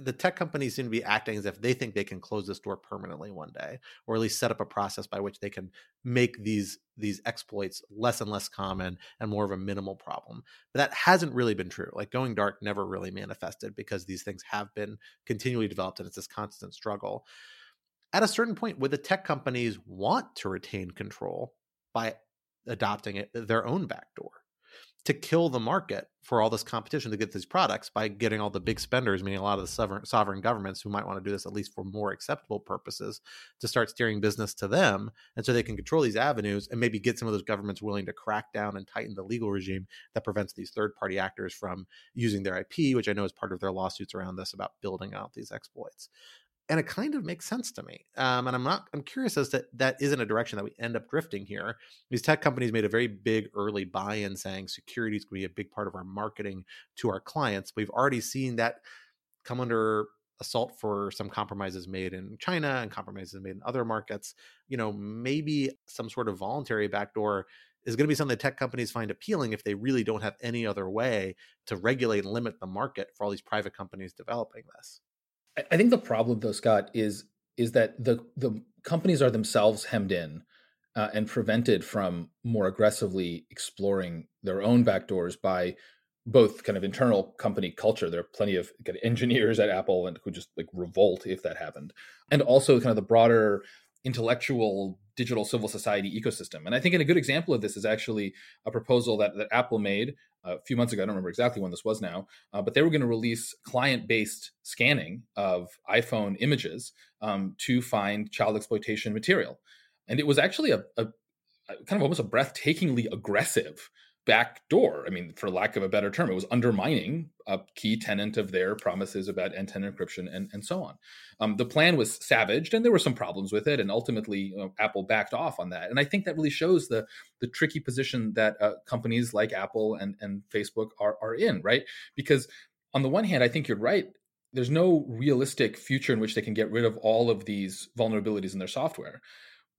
the tech companies seem to be acting as if they think they can close this door permanently one day, or at least set up a process by which they can make these exploits less and less common and more of a minimal problem. But that hasn't really been true. Like going dark never really manifested because these things have been continually developed and it's this constant struggle. At a certain point, would the tech companies want to retain control by adopting it, their own backdoor? To kill the market for all this competition to get these products by getting all the big spenders, meaning a lot of the sovereign governments who might want to do this at least for more acceptable purposes, to start steering business to them. And so they can control these avenues and maybe get some of those governments willing to crack down and tighten the legal regime that prevents these third-party actors from using their IP, which I know is part of their lawsuits around this about building out these exploits. And it kind of makes sense to me. And I'm curious as to that isn't a direction that we end up drifting here. These tech companies made a very big early buy-in saying security is going to be a big part of our marketing to our clients. We've already seen that come under assault for some compromises made in China and compromises made in other markets. You know, maybe some sort of voluntary backdoor is going to be something that tech companies find appealing if they really don't have any other way to regulate and limit the market for all these private companies developing this. I think the problem, though, Scott, is that the companies are themselves hemmed in and prevented from more aggressively exploring their own backdoors by both kind of internal company culture. There are plenty of kind of engineers at Apple and who just like revolt if that happened, and also kind of the broader intellectual digital civil society ecosystem. And I think a good example of this is actually a proposal that Apple made a few months ago. I don't remember exactly when this was now, but they were going to release client-based scanning of iPhone images to find child exploitation material. And it was actually a kind of almost a breathtakingly aggressive backdoor. I mean, for lack of a better term, it was undermining a key tenet of their promises about end-to-end encryption and so on. The plan was savaged, and there were some problems with it, and ultimately Apple backed off on that. And I think that really shows the tricky position that companies like Apple and Facebook are in, right? Because on the one hand, I think you're right. There's no realistic future in which they can get rid of all of these vulnerabilities in their software.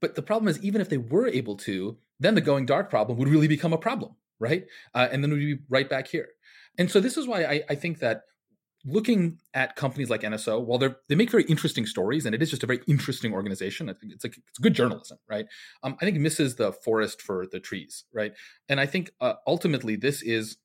But the problem is, even if they were able to, then the going dark problem would really become a problem. Right? And then we'd be right back here. And so this is why I think that looking at companies like NSO, while they make very interesting stories, and it is just a very interesting organization, I think it's good journalism, right? I think it misses the forest for the trees, right? And I think ultimately this is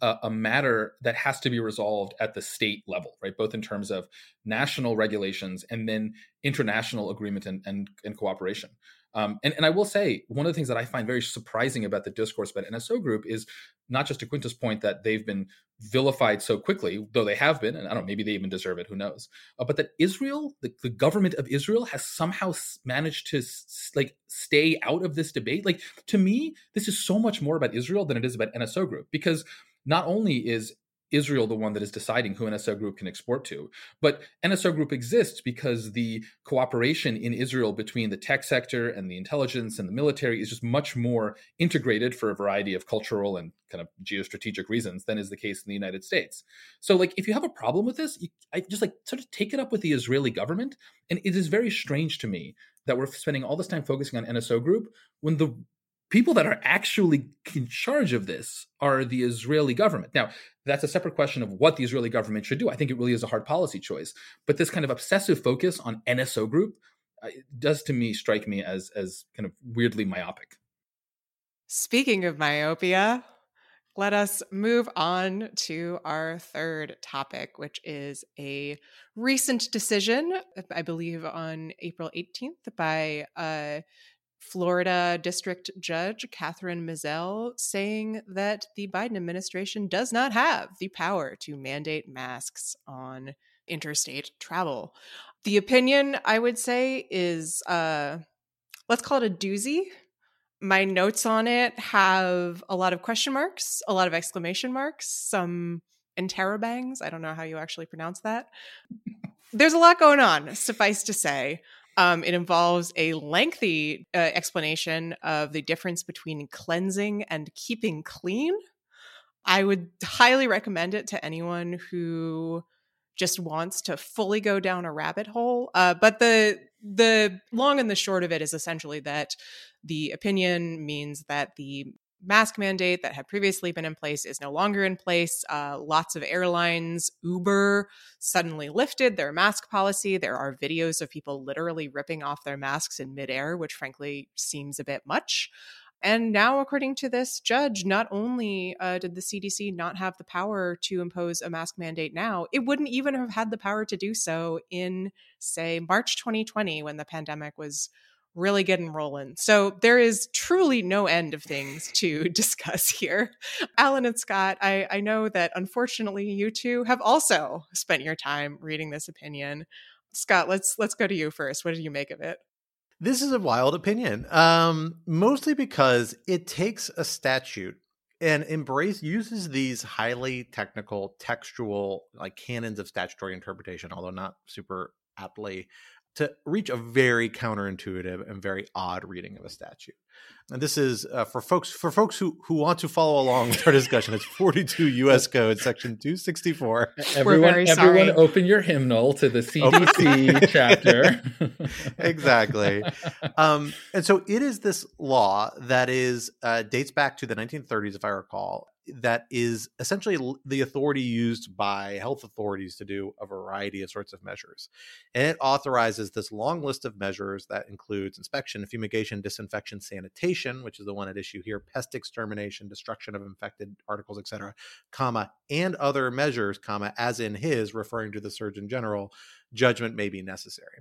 a matter that has to be resolved at the state level, right? Both in terms of national regulations and then international agreement and cooperation. And I will say, one of the things that I find very surprising about the discourse about NSO Group is not just to Quinta's point that they've been vilified so quickly, though they have been, and I don't know, maybe they even deserve it, who knows, but that Israel, the government of Israel has somehow managed to like stay out of this debate. Like, to me, this is so much more about Israel than it is about NSO Group, because not only is Israel the one that is deciding who NSO Group can export to. But NSO Group exists because the cooperation in Israel between the tech sector and the intelligence and the military is just much more integrated for a variety of cultural and kind of geostrategic reasons than is the case in the United States. So like, if you have a problem with this, I just like sort of take it up with the Israeli government. And it is very strange to me that we're spending all this time focusing on NSO Group when the people that are actually in charge of this are the Israeli government. Now, that's a separate question of what the Israeli government should do. I think it really is a hard policy choice. But this kind of obsessive focus on NSO Group, it does to me strike me as kind of weirdly myopic. Speaking of myopia, let us move on to our third topic, which is a recent decision, I believe on April 18th, by Florida District Judge Catherine Mizelle, saying that the Biden administration does not have the power to mandate masks on interstate travel. The opinion, I would say, is, let's call it a doozy. My notes on it have a lot of question marks, a lot of exclamation marks, some interrobangs. I don't know how you actually pronounce that. There's a lot going on, suffice to say. It involves a lengthy explanation of the difference between cleansing and keeping clean. I would highly recommend it to anyone who just wants to fully go down a rabbit hole. But the long and the short of it is essentially that the opinion means that the mask mandate that had previously been in place is no longer in place. Lots of airlines, Uber suddenly lifted their mask policy. There are videos of people literally ripping off their masks in midair, which frankly seems a bit much. And now, according to this judge, not only did the CDC not have the power to impose a mask mandate now, it wouldn't even have had the power to do so in, say, March 2020, when the pandemic was really getting rolling. So there is truly no end of things to discuss here. Alan and Scott, I know that unfortunately you two have also spent your time reading this opinion. Scott, let's go to you first. What did you make of it? This is a wild opinion, mostly because it takes a statute and uses these highly technical, textual, like canons of statutory interpretation, although not super aptly, to reach a very counterintuitive and very odd reading of a statute. And this is for folks who want to follow along with our discussion. It's 42 U.S. Code, Section 264. Everyone, open your hymnal to the CDC chapter. Exactly. And so it is this law that is dates back to the 1930s, if I recall, that is essentially the authority used by health authorities to do a variety of sorts of measures. And it authorizes this long list of measures that includes inspection, fumigation, disinfection, sanitation, which is the one at issue here, pest extermination, destruction of infected articles, etc., comma, and other measures, comma, as in his, referring to the Surgeon General, judgment may be necessary.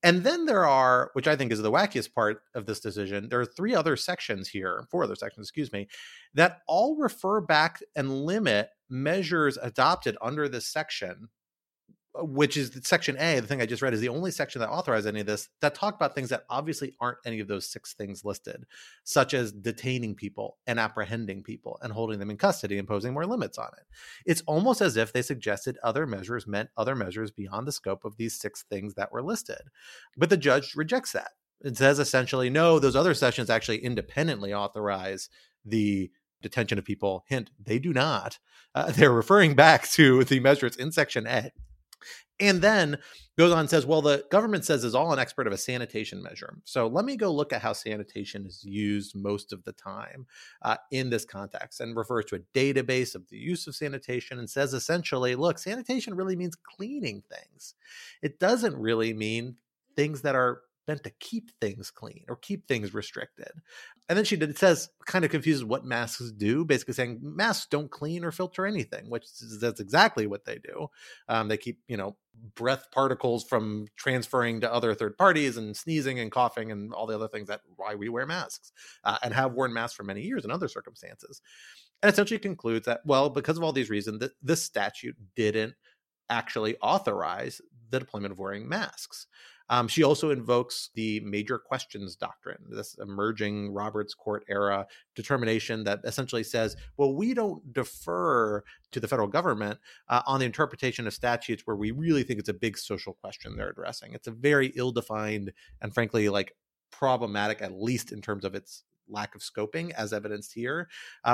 And then there are, which I think is the wackiest part of this decision, there are four other sections, that all refer back and limit measures adopted under this section, which is Section A, the thing I just read, is the only section that authorizes any of this, that talk about things that obviously aren't any of those six things listed, such as detaining people and apprehending people and holding them in custody, imposing more limits on it. It's almost as if they suggested other measures meant other measures beyond the scope of these six things that were listed. But the judge rejects that. It says essentially, no, those other sections actually independently authorize the detention of people. Hint, they do not. They're referring back to the measures in Section A. And then goes on and says, well, the government says is all an expert of a sanitation measure. So let me go look at how sanitation is used most of the time in this context, and refers to a database of the use of sanitation and says essentially, look, sanitation really means cleaning things. It doesn't really mean things that are meant to keep things clean or keep things restricted. And then it says, kind of confuses what masks do, basically saying masks don't clean or filter anything, which is, that's exactly what they do. They keep, breath particles from transferring to other third parties and sneezing and coughing and all the other things that why we wear masks and have worn masks for many years in other circumstances. And essentially concludes that, well, because of all these reasons, this statute didn't actually authorize the deployment of wearing masks. She also invokes the major questions doctrine, this emerging Roberts Court era determination that essentially says, well, we don't defer to the federal government on the interpretation of statutes where we really think it's a big social question they're addressing. It's a very ill-defined and frankly, problematic, at least in terms of its lack of scoping as evidenced here,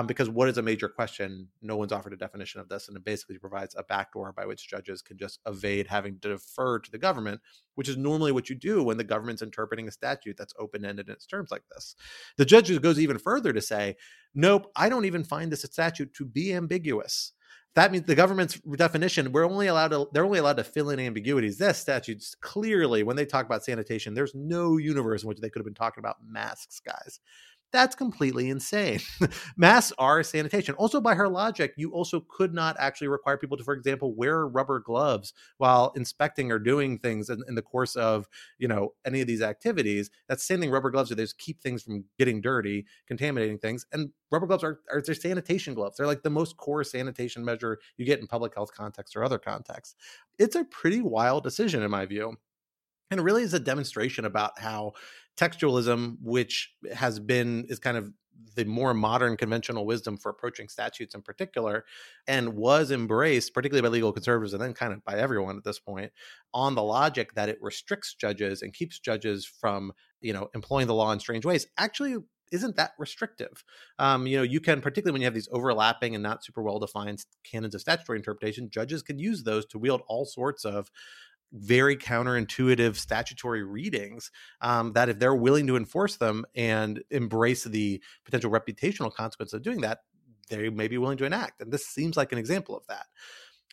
because what is a major question? No one's offered a definition of this, and it basically provides a backdoor by which judges can just evade having to defer to the government, which is normally what you do when the government's interpreting a statute that's open-ended in its terms like this. The judge goes even further to say, nope, I don't even find this statute to be ambiguous. That means the government's definition, they're only allowed to fill in ambiguities. This statute's clearly, when they talk about sanitation, there's no universe in which they could have been talking about masks, guys. That's completely insane. Masks are sanitation. Also, by her logic, you also could not actually require people to, for example, wear rubber gloves while inspecting or doing things in the course of, you know, any of these activities. That's same thing. Rubber gloves are, they just keep things from getting dirty, contaminating things. And rubber gloves are they're sanitation gloves. They're like the most core sanitation measure you get in public health contexts or other contexts. It's a pretty wild decision, in my view. And really is a demonstration about how textualism, which has been, is kind of the more modern conventional wisdom for approaching statutes in particular, and was embraced particularly by legal conservatives and then kind of by everyone at this point, on the logic that it restricts judges and keeps judges from, you know, employing the law in strange ways, actually isn't that restrictive. You know, you can, particularly when you have these overlapping and not super well-defined canons of statutory interpretation, judges can use those to wield all sorts of very counterintuitive statutory readings that if they're willing to enforce them and embrace the potential reputational consequence of doing that, they may be willing to enact. And this seems like an example of that.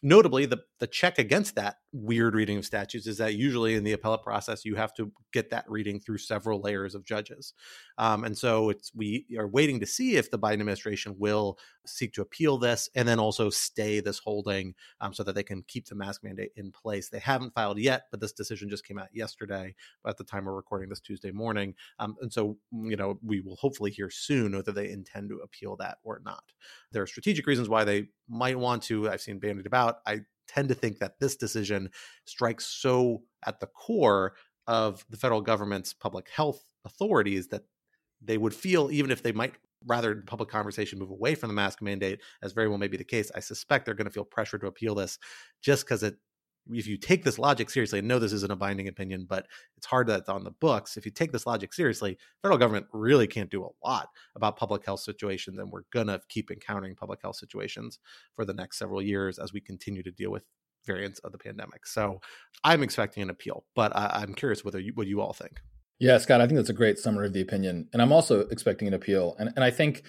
Notably, the check against that weird reading of statutes is that usually in the appellate process, you have to get that reading through several layers of judges. And so we are waiting to see if the Biden administration will seek to appeal this and then also stay this holding so that they can keep the mask mandate in place. They haven't filed yet, but this decision just came out yesterday at the time we're recording this Tuesday morning. And so, you know, we will hopefully hear soon whether they intend to appeal that or not. There are strategic reasons why they might want to. I've seen bandied about. I tend to think that this decision strikes so at the core of the federal government's public health authorities that they would feel, even if they might rather in public conversation move away from the mask mandate, as very well may be the case, I suspect they're going to feel pressure to appeal this just because if you take this logic seriously, I know this isn't a binding opinion, but it's hard that it's on the books. If you take this logic seriously, federal government really can't do a lot about public health situations, and we're going to keep encountering public health situations for the next several years as we continue to deal with variants of the pandemic. So I'm expecting an appeal, but I'm curious what you all think. Yeah, Scott, I think that's a great summary of the opinion. And I'm also expecting an appeal. And I think,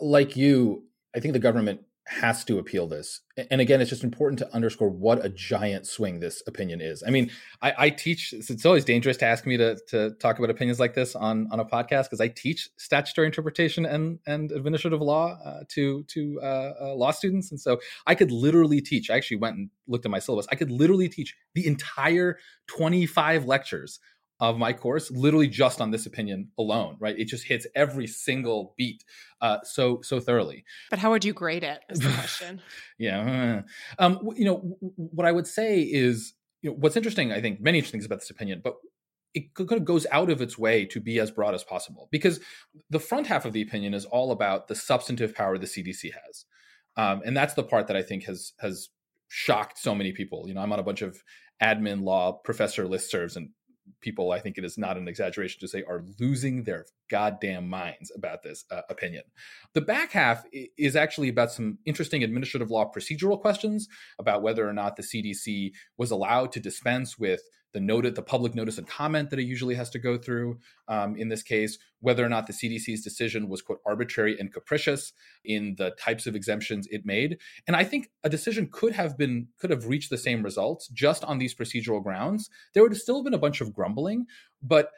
like you, I think the government has to appeal this. And again, it's just important to underscore what a giant swing this opinion is. I mean, I teach, it's always dangerous to ask me to talk about opinions like this on a podcast, because I teach statutory interpretation and administrative law to law students. And so I could literally teach, I actually went and looked at my syllabus. I could literally teach the entire 25 lectures of my course, literally just on this opinion alone, right? It just hits every single beat so thoroughly. But how would you grade it is the question. Yeah. You know, what I would say is, you know, what's interesting, I think many interesting things about this opinion, but it kind of goes out of its way to be as broad as possible, because the front half of the opinion is all about the substantive power the CDC has. And that's the part that I think has shocked so many people. You know, I'm on a bunch of admin law professor listservs, and people, I think it is not an exaggeration to say, are losing their goddamn minds about this opinion. The back half is actually about some interesting administrative law procedural questions about whether or not the CDC was allowed to dispense with the public notice and comment that it usually has to go through in this case, whether or not the CDC's decision was, quote, arbitrary and capricious in the types of exemptions it made. And I think a decision could have reached the same results just on these procedural grounds. There would have still been a bunch of grumbling, but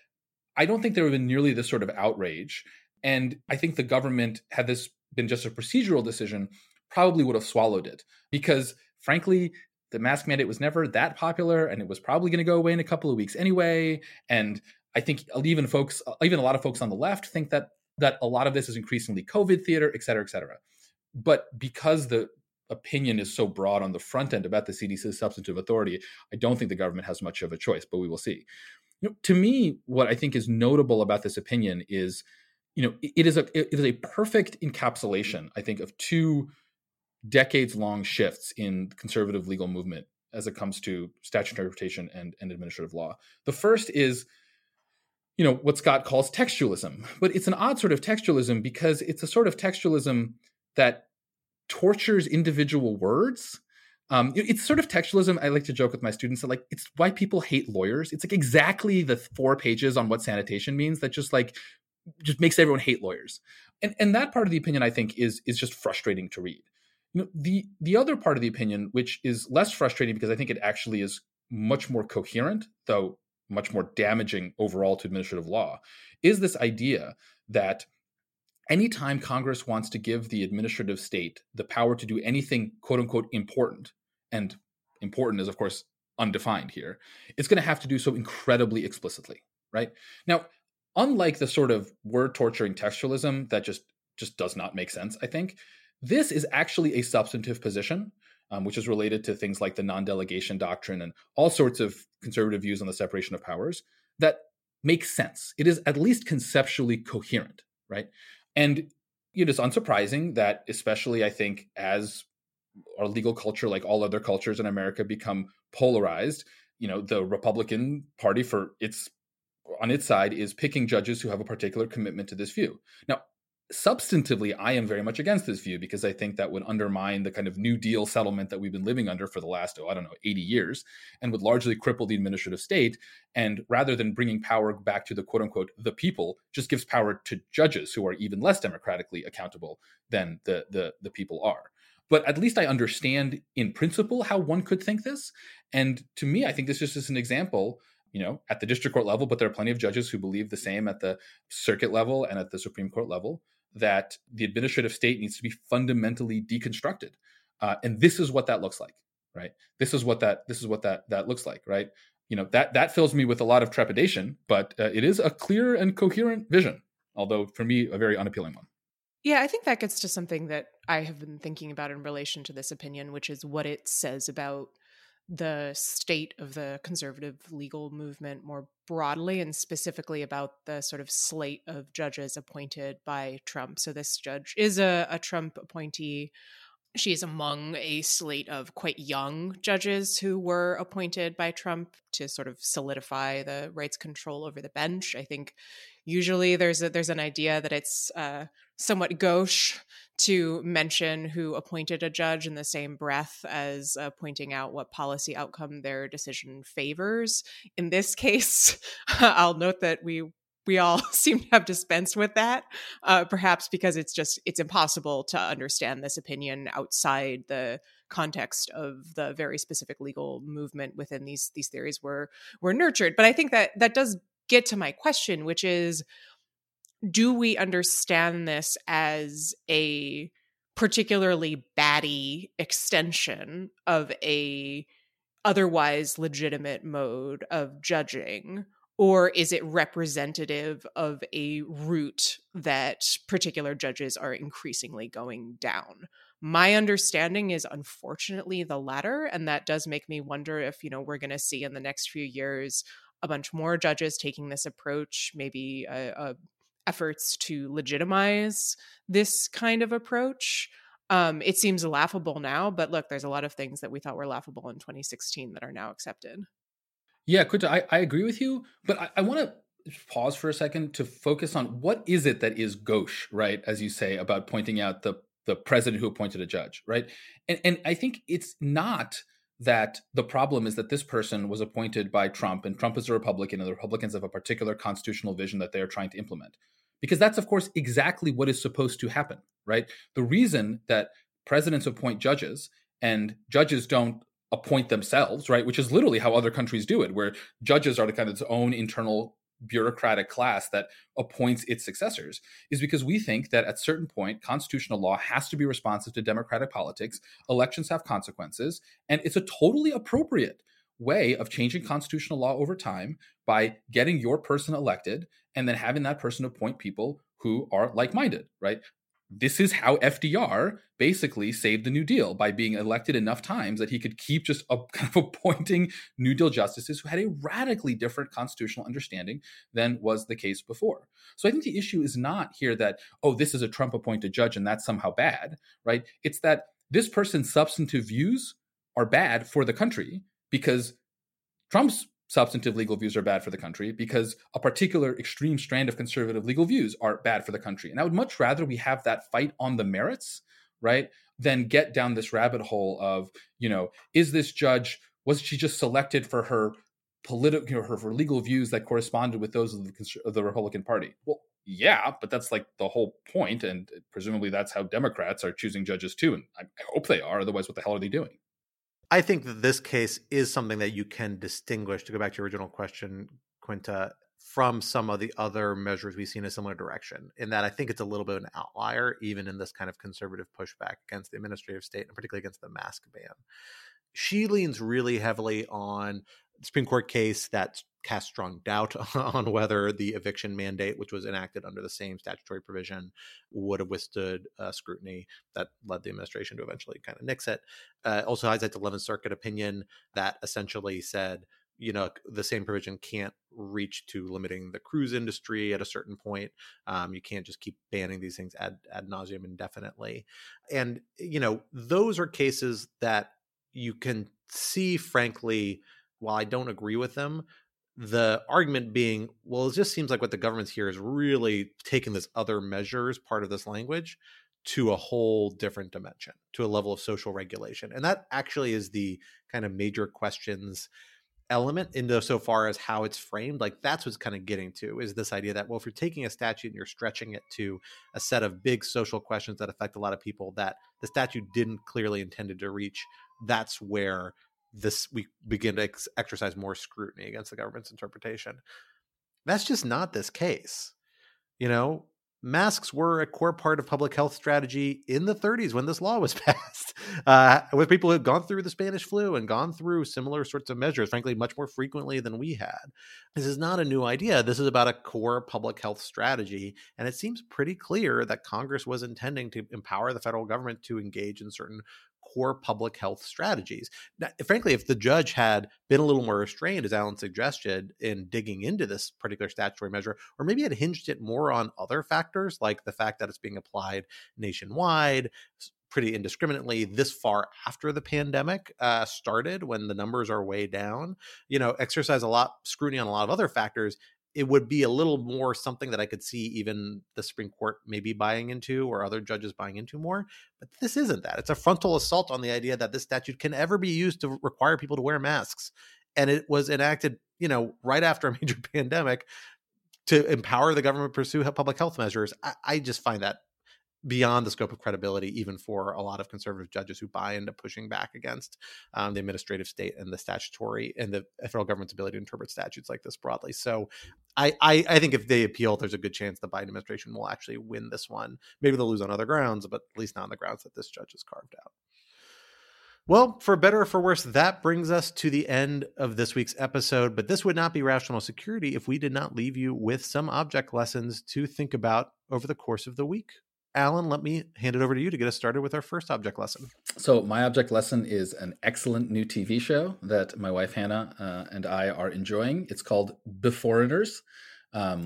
I don't think there would have been nearly this sort of outrage. And I think the government, had this been just a procedural decision, probably would have swallowed it, because frankly, the mask mandate was never that popular, and it was probably going to go away in a couple of weeks anyway. And I think even a lot of folks on the left think that a lot of this is increasingly COVID theater, et cetera, et cetera. But because the opinion is so broad on the front end about the CDC's substantive authority, I don't think the government has much of a choice, but we will see. You know, to me, what I think is notable about this opinion is, you know, it is a perfect encapsulation, I think, of two decades-long shifts in the conservative legal movement as it comes to statutory interpretation and administrative law. The first is, you know, what Scott calls textualism, but it's an odd sort of textualism, because it's a sort of textualism that tortures individual words. It's sort of textualism. I like to joke with my students that, like, it's why people hate lawyers. It's like exactly the 4 pages on what sanitation means that just makes everyone hate lawyers. And that part of the opinion, I think, is just frustrating to read. You know, the other part of the opinion, which is less frustrating because I think it actually is much more coherent, though much more damaging overall to administrative law, is this idea that anytime Congress wants to give the administrative state the power to do anything, quote unquote, important, and important is, of course, undefined here, it's going to have to do so incredibly explicitly, right? Now, unlike the sort of word-torturing textualism that just does not make sense, I think, this is actually a substantive position, which is related to things like the non-delegation doctrine and all sorts of conservative views on the separation of powers that makes sense. It is at least conceptually coherent, right? And it is unsurprising that, especially, I think, as our legal culture, like all other cultures in America, become polarized, you know, the Republican Party on its side is picking judges who have a particular commitment to this view. Now, substantively, I am very much against this view because I think that would undermine the kind of New Deal settlement that we've been living under for the last, 80 years, and would largely cripple the administrative state. And rather than bringing power back to the quote unquote, the people, just gives power to judges who are even less democratically accountable than the people are. But at least I understand in principle how one could think this. And to me, I think this just is an example, you know, at the district court level, but there are plenty of judges who believe the same at the circuit level and at the Supreme Court level, that the administrative state needs to be fundamentally deconstructed. And this is what that looks like, right? This is what that looks like, right? You know, that fills me with a lot of trepidation, but it is a clear and coherent vision, although for me, a very unappealing one. Yeah, I think that gets to something that I have been thinking about in relation to this opinion, which is what it says about the state of the conservative legal movement more broadly, and specifically about the sort of slate of judges appointed by Trump. So this judge is a Trump appointee. She is among a slate of quite young judges who were appointed by Trump to sort of solidify the right's control over the bench. I think usually there's an idea that it's somewhat gauche to mention who appointed a judge in the same breath as pointing out what policy outcome their decision favors. In this case, I'll note that we all seem to have dispensed with that, perhaps because it's impossible to understand this opinion outside the context of the very specific legal movement within these theories were nurtured. But I think that does get to my question, which is, do we understand this as a particularly batty extension of a otherwise legitimate mode of judging, or is it representative of a route that particular judges are increasingly going down? My understanding is, unfortunately, the latter, and that does make me wonder if, you know, we're going to see in the next few years a bunch more judges taking this approach, maybe efforts to legitimize this kind of approach. It seems laughable now, but look, there's a lot of things that we thought were laughable in 2016 that are now accepted. Yeah, Quinta, I agree with you, but I want to pause for a second to focus on what is it that is gauche, right? As you say, about pointing out the president who appointed a judge, right? And I think it's not that the problem is that this person was appointed by Trump, and Trump is a Republican, and the Republicans have a particular constitutional vision that they are trying to implement. Because that's, of course, exactly what is supposed to happen, right? The reason that presidents appoint judges and judges don't appoint themselves, right, which is literally how other countries do it, where judges are the kind of its own internal bureaucratic class that appoints its successors, is because we think that at certain point, constitutional law has to be responsive to democratic politics, elections have consequences, and it's a totally appropriate way of changing constitutional law over time by getting your person elected and then having that person appoint people who are like-minded, right? This is how FDR basically saved the New Deal, by being elected enough times that he could keep just kind of appointing New Deal justices who had a radically different constitutional understanding than was the case before. So I think the issue is not here that, oh, this is a Trump-appointed judge and that's somehow bad, right? It's that this person's substantive views are bad for the country because Trump's substantive legal views are bad for the country, because a particular extreme strand of conservative legal views are bad for the country. And I would much rather we have that fight on the merits, right, than get down this rabbit hole of, you know, is this judge, was she just selected for her political, you know, her legal views that corresponded with those of the Republican Party? Well, yeah, but that's like the whole point. And presumably that's how Democrats are choosing judges too. And I hope they are. Otherwise, what the hell are they doing? I think that this case is something that you can distinguish, to go back to your original question, Quinta, from some of the other measures we've seen in a similar direction, in that I think it's a little bit of an outlier, even in this kind of conservative pushback against the administrative state, and particularly against the mask ban. She leans really heavily on the Supreme Court case that casts strong doubt on whether the eviction mandate, which was enacted under the same statutory provision, would have withstood scrutiny that led the administration to eventually kind of nix it. Also highlights the 11th Circuit opinion that essentially said, you know, the same provision can't reach to limiting the cruise industry at a certain point. You can't just keep banning these things ad nauseum indefinitely. And, you know, those are cases that you can see, frankly, while I don't agree with them, the argument being, well, it just seems like what the government's here is really taking this other measures part of this language to a whole different dimension, to a level of social regulation. And that actually is the kind of major questions element into so far as how it's framed. Like, that's what's kind of getting to, is this idea that, well, if you're taking a statute and you're stretching it to a set of big social questions that affect a lot of people that the statute didn't clearly intended to reach, that's where this we begin to exercise more scrutiny against the government's interpretation. That's just not this case. You know, masks were a core part of public health strategy in the 30s when this law was passed, with people who had gone through the Spanish flu and gone through similar sorts of measures, frankly, much more frequently than we had. This is not a new idea. This is about a core public health strategy. And it seems pretty clear that Congress was intending to empower the federal government to engage in certain core public health strategies. Now, frankly, if the judge had been a little more restrained, as Alan suggested, in digging into this particular statutory measure, or maybe had hinged it more on other factors, like the fact that it's being applied nationwide, pretty indiscriminately, this far after the pandemic started, when the numbers are way down, you know, exercise a lot scrutiny on a lot of other factors, it would be a little more something that I could see even the Supreme Court maybe buying into, or other judges buying into more. But this isn't that. It's a frontal assault on the idea that this statute can ever be used to require people to wear masks. And it was enacted, you know, right after a major pandemic to empower the government to pursue public health measures. I just find that beyond the scope of credibility, even for a lot of conservative judges who buy into pushing back against the administrative state and the statutory and the federal government's ability to interpret statutes like this broadly. So I think if they appeal, there's a good chance the Biden administration will actually win this one. Maybe they'll lose on other grounds, but at least not on the grounds that this judge has carved out. Well, for better or for worse, that brings us to the end of this week's episode. But this would not be Rational Security if we did not leave you with some object lessons to think about over the course of the week. Alan, let me hand it over to you to get us started with our first object lesson. So my object lesson is an excellent new TV show that my wife, Hannah, and I are enjoying. It's called Beforeigners,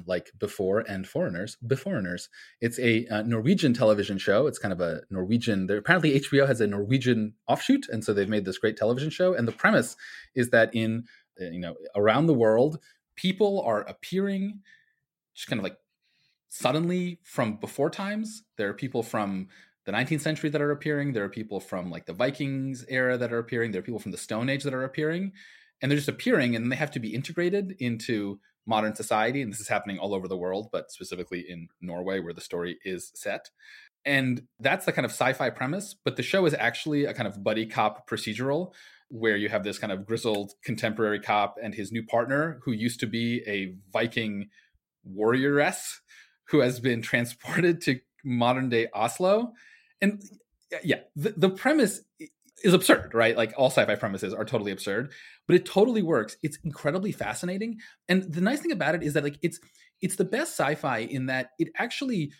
like before and foreigners, Beforeigners. It's a Norwegian television show. It's kind of a Norwegian. Apparently HBO has a Norwegian offshoot, and so they've made this great television show. And the premise is that in, you know, around the world, people are appearing just kind of like suddenly from before times. There are people from the 19th century that are appearing. There are people from like the Vikings era that are appearing. There are people from the Stone Age that are appearing, and they're just appearing, and they have to be integrated into modern society. And this is happening all over the world, but specifically in Norway, where the story is set. And that's the kind of sci-fi premise, but the show is actually a kind of buddy cop procedural, where you have this kind of grizzled contemporary cop and his new partner, who used to be a Viking warrioress, who has been transported to modern day Oslo. And yeah, the premise is absurd, right? Like all sci-fi premises are totally absurd, but it totally works. It's incredibly fascinating. And the nice thing about it is that like it's the best sci-fi in that it actually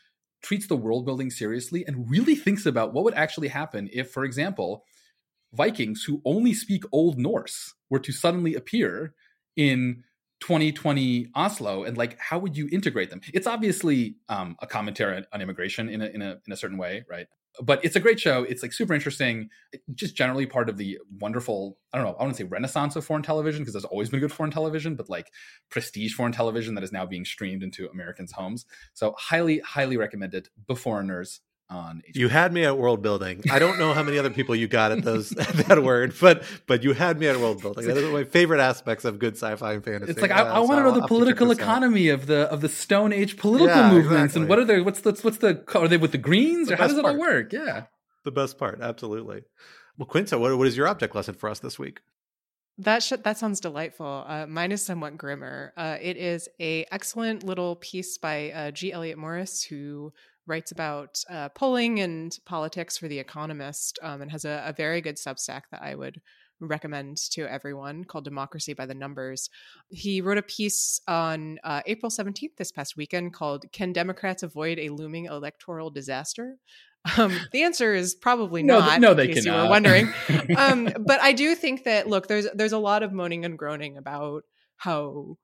treats the world building seriously and really thinks about what would actually happen if, for example, Vikings who only speak Old Norse were to suddenly appear in 2020 Oslo, and like, how would you integrate them? It's obviously a commentary on immigration in a certain way, right? But it's a great show. It's like super interesting. It's just generally part of the wonderful, I don't know, I wouldn't say renaissance of foreign television, because there's always been good foreign television, but like prestige foreign television that is now being streamed into Americans' homes. So highly recommended. Beforeigners on HBO. You had me at world building. I don't know how many other people you got at those that word, but you had me at world building. That is one of my favorite aspects of good sci-fi and fantasy. It's like I want to know the political economy of the Stone Age political movements, exactly. And what's the are they with the Greens or how does it all work? Yeah, the best part, absolutely. Well, Quinta, what is your object lesson for us this week? That sounds delightful. Mine is somewhat grimmer. It is an excellent little piece by G. Eliot Morris, who writes about polling and politics for The Economist, and has a very good Substack that I would recommend to everyone called Democracy by the Numbers. He wrote a piece on April 17th this past weekend called Can Democrats Avoid a Looming Electoral Disaster? The answer is probably not. No, they cannot. In case you were wondering. But I do think that, look, there's a lot of moaning and groaning about how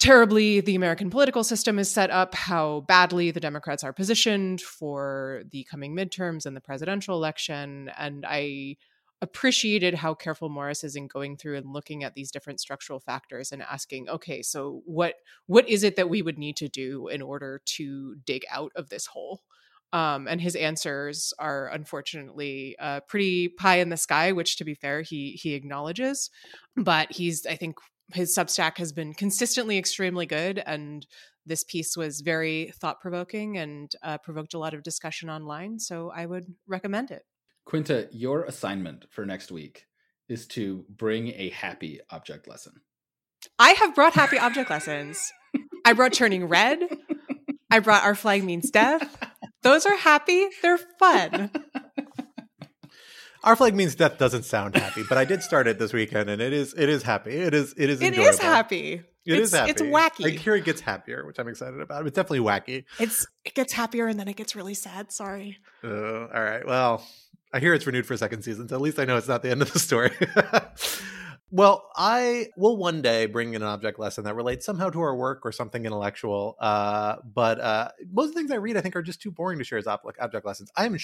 terribly the American political system is set up, how badly the Democrats are positioned for the coming midterms and the presidential election. And I appreciated how careful Morris is in going through and looking at these different structural factors and asking, okay, so what is it that we would need to do in order to dig out of this hole? And his answers are unfortunately pretty pie in the sky, which, to be fair, he acknowledges. But I think his Substack has been consistently extremely good, and this piece was very thought-provoking and provoked a lot of discussion online. So I would recommend it. Quinta, your assignment for next week is to bring a happy object lesson. I have brought happy object lessons. I brought Turning Red. I brought Our Flag Means Death. Those are happy. They're fun. Our Flag Means Death doesn't sound happy, but I did start it this weekend, and it is happy. It is enjoyable. It is happy. It is happy. It's wacky. Like here it gets happier, which I'm excited about. It's definitely wacky. It gets happier, and then it gets really sad. Sorry. All right. Well, I hear it's renewed for a second season, so at least I know it's not the end of the story. Well, I will one day bring in an object lesson that relates somehow to our work or something intellectual. But most of the things I read, I think, are just too boring to share as object lessons. I am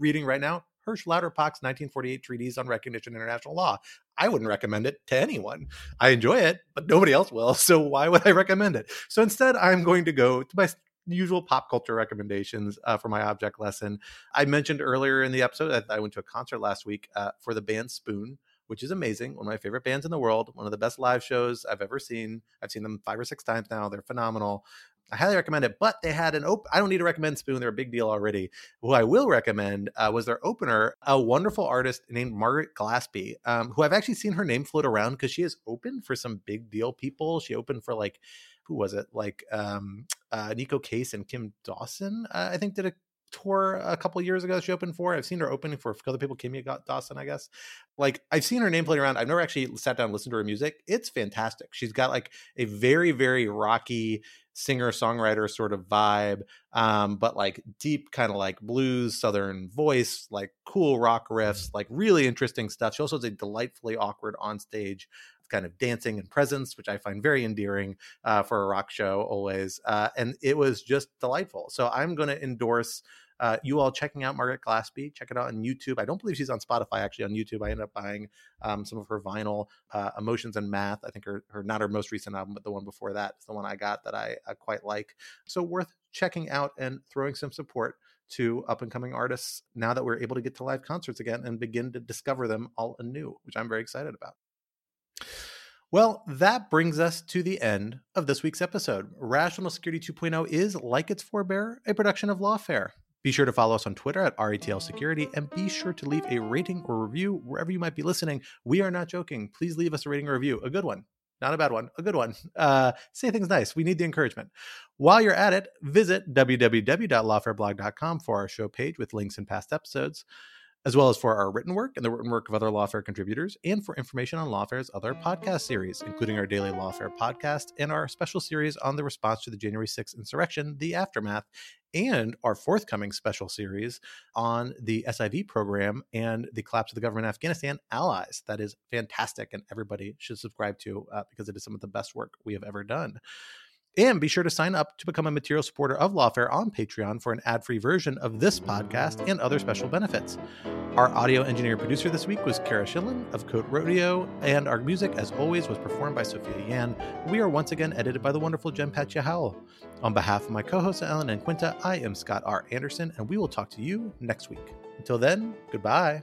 reading right now Hirsch Lauderpach's 1948 Treatise on Recognition and International Law. I wouldn't recommend it to anyone. I enjoy it, but nobody else will. So why would I recommend it? So instead, I'm going to go to my usual pop culture recommendations for my object lesson. I mentioned earlier in the episode that I went to a concert last week for the band Spoon, which is amazing. One of my favorite bands in the world. One of the best live shows I've ever seen. I've seen them 5 or 6 times now. They're phenomenal. I highly recommend it. But they had an open... I don't need to recommend Spoon. They're a big deal already. Who I will recommend was their opener, a wonderful artist named Margaret Glaspy, who I've actually seen her name float around because she has opened for some big deal people. She opened for like... Who was it? Like Nico Case and Kim Dawson, I think, did a tour a couple years ago. She opened for. I've seen her opening for other people. Kimmy Dawson, I guess. Like I've seen her name played around. I've never actually sat down and listened to her music. It's fantastic. She's got like a very, very rocky singer-songwriter sort of vibe, but like deep kind of like blues, southern voice, like cool rock riffs, like really interesting stuff. She also is a delightfully awkward on stage kind of dancing and presence, which I find very endearing for a rock show always. And it was just delightful. So I'm going to endorse you all checking out Margaret Glaspie. Check it out on YouTube. I don't believe she's on Spotify, actually. On YouTube, I ended up buying some of her vinyl, Emotions and Math. I think her not her most recent album, but the one before that is the one I got that I quite like. So worth checking out and throwing some support to up-and-coming artists now that we're able to get to live concerts again and begin to discover them all anew, which I'm very excited about. Well, that brings us to the end of this week's episode. Rational Security 2.0 is, like its forebearer, a production of Lawfare. Be sure to follow us on Twitter at RETL Security, and be sure to leave a rating or review wherever you might be listening. We are not joking. Please leave us a rating or review. A good one. Not a bad one. A good one. Say things nice. We need the encouragement. While you're at it, visit www.lawfareblog.com for our show page with links and past episodes, as well as for our written work and the written work of other Lawfare contributors, and for information on Lawfare's other podcast series, including our daily Lawfare podcast and our special series on the response to the January 6th insurrection, The Aftermath, and our forthcoming special series on the SIV program and the collapse of the government in Afghanistan, Allies. That is fantastic, and everybody should subscribe to because it is some of the best work we have ever done. And be sure to sign up to become a material supporter of Lawfare on Patreon for an ad-free version of this podcast and other special benefits. Our audio engineer producer this week was Kara Schillen of Code Rodeo, and our music, as always, was performed by Sophia Yan. We are once again edited by the wonderful Jenpat Yahal. On behalf of my co-hosts Alan and Quinta, I am Scott R. Anderson, and we will talk to you next week. Until then, goodbye.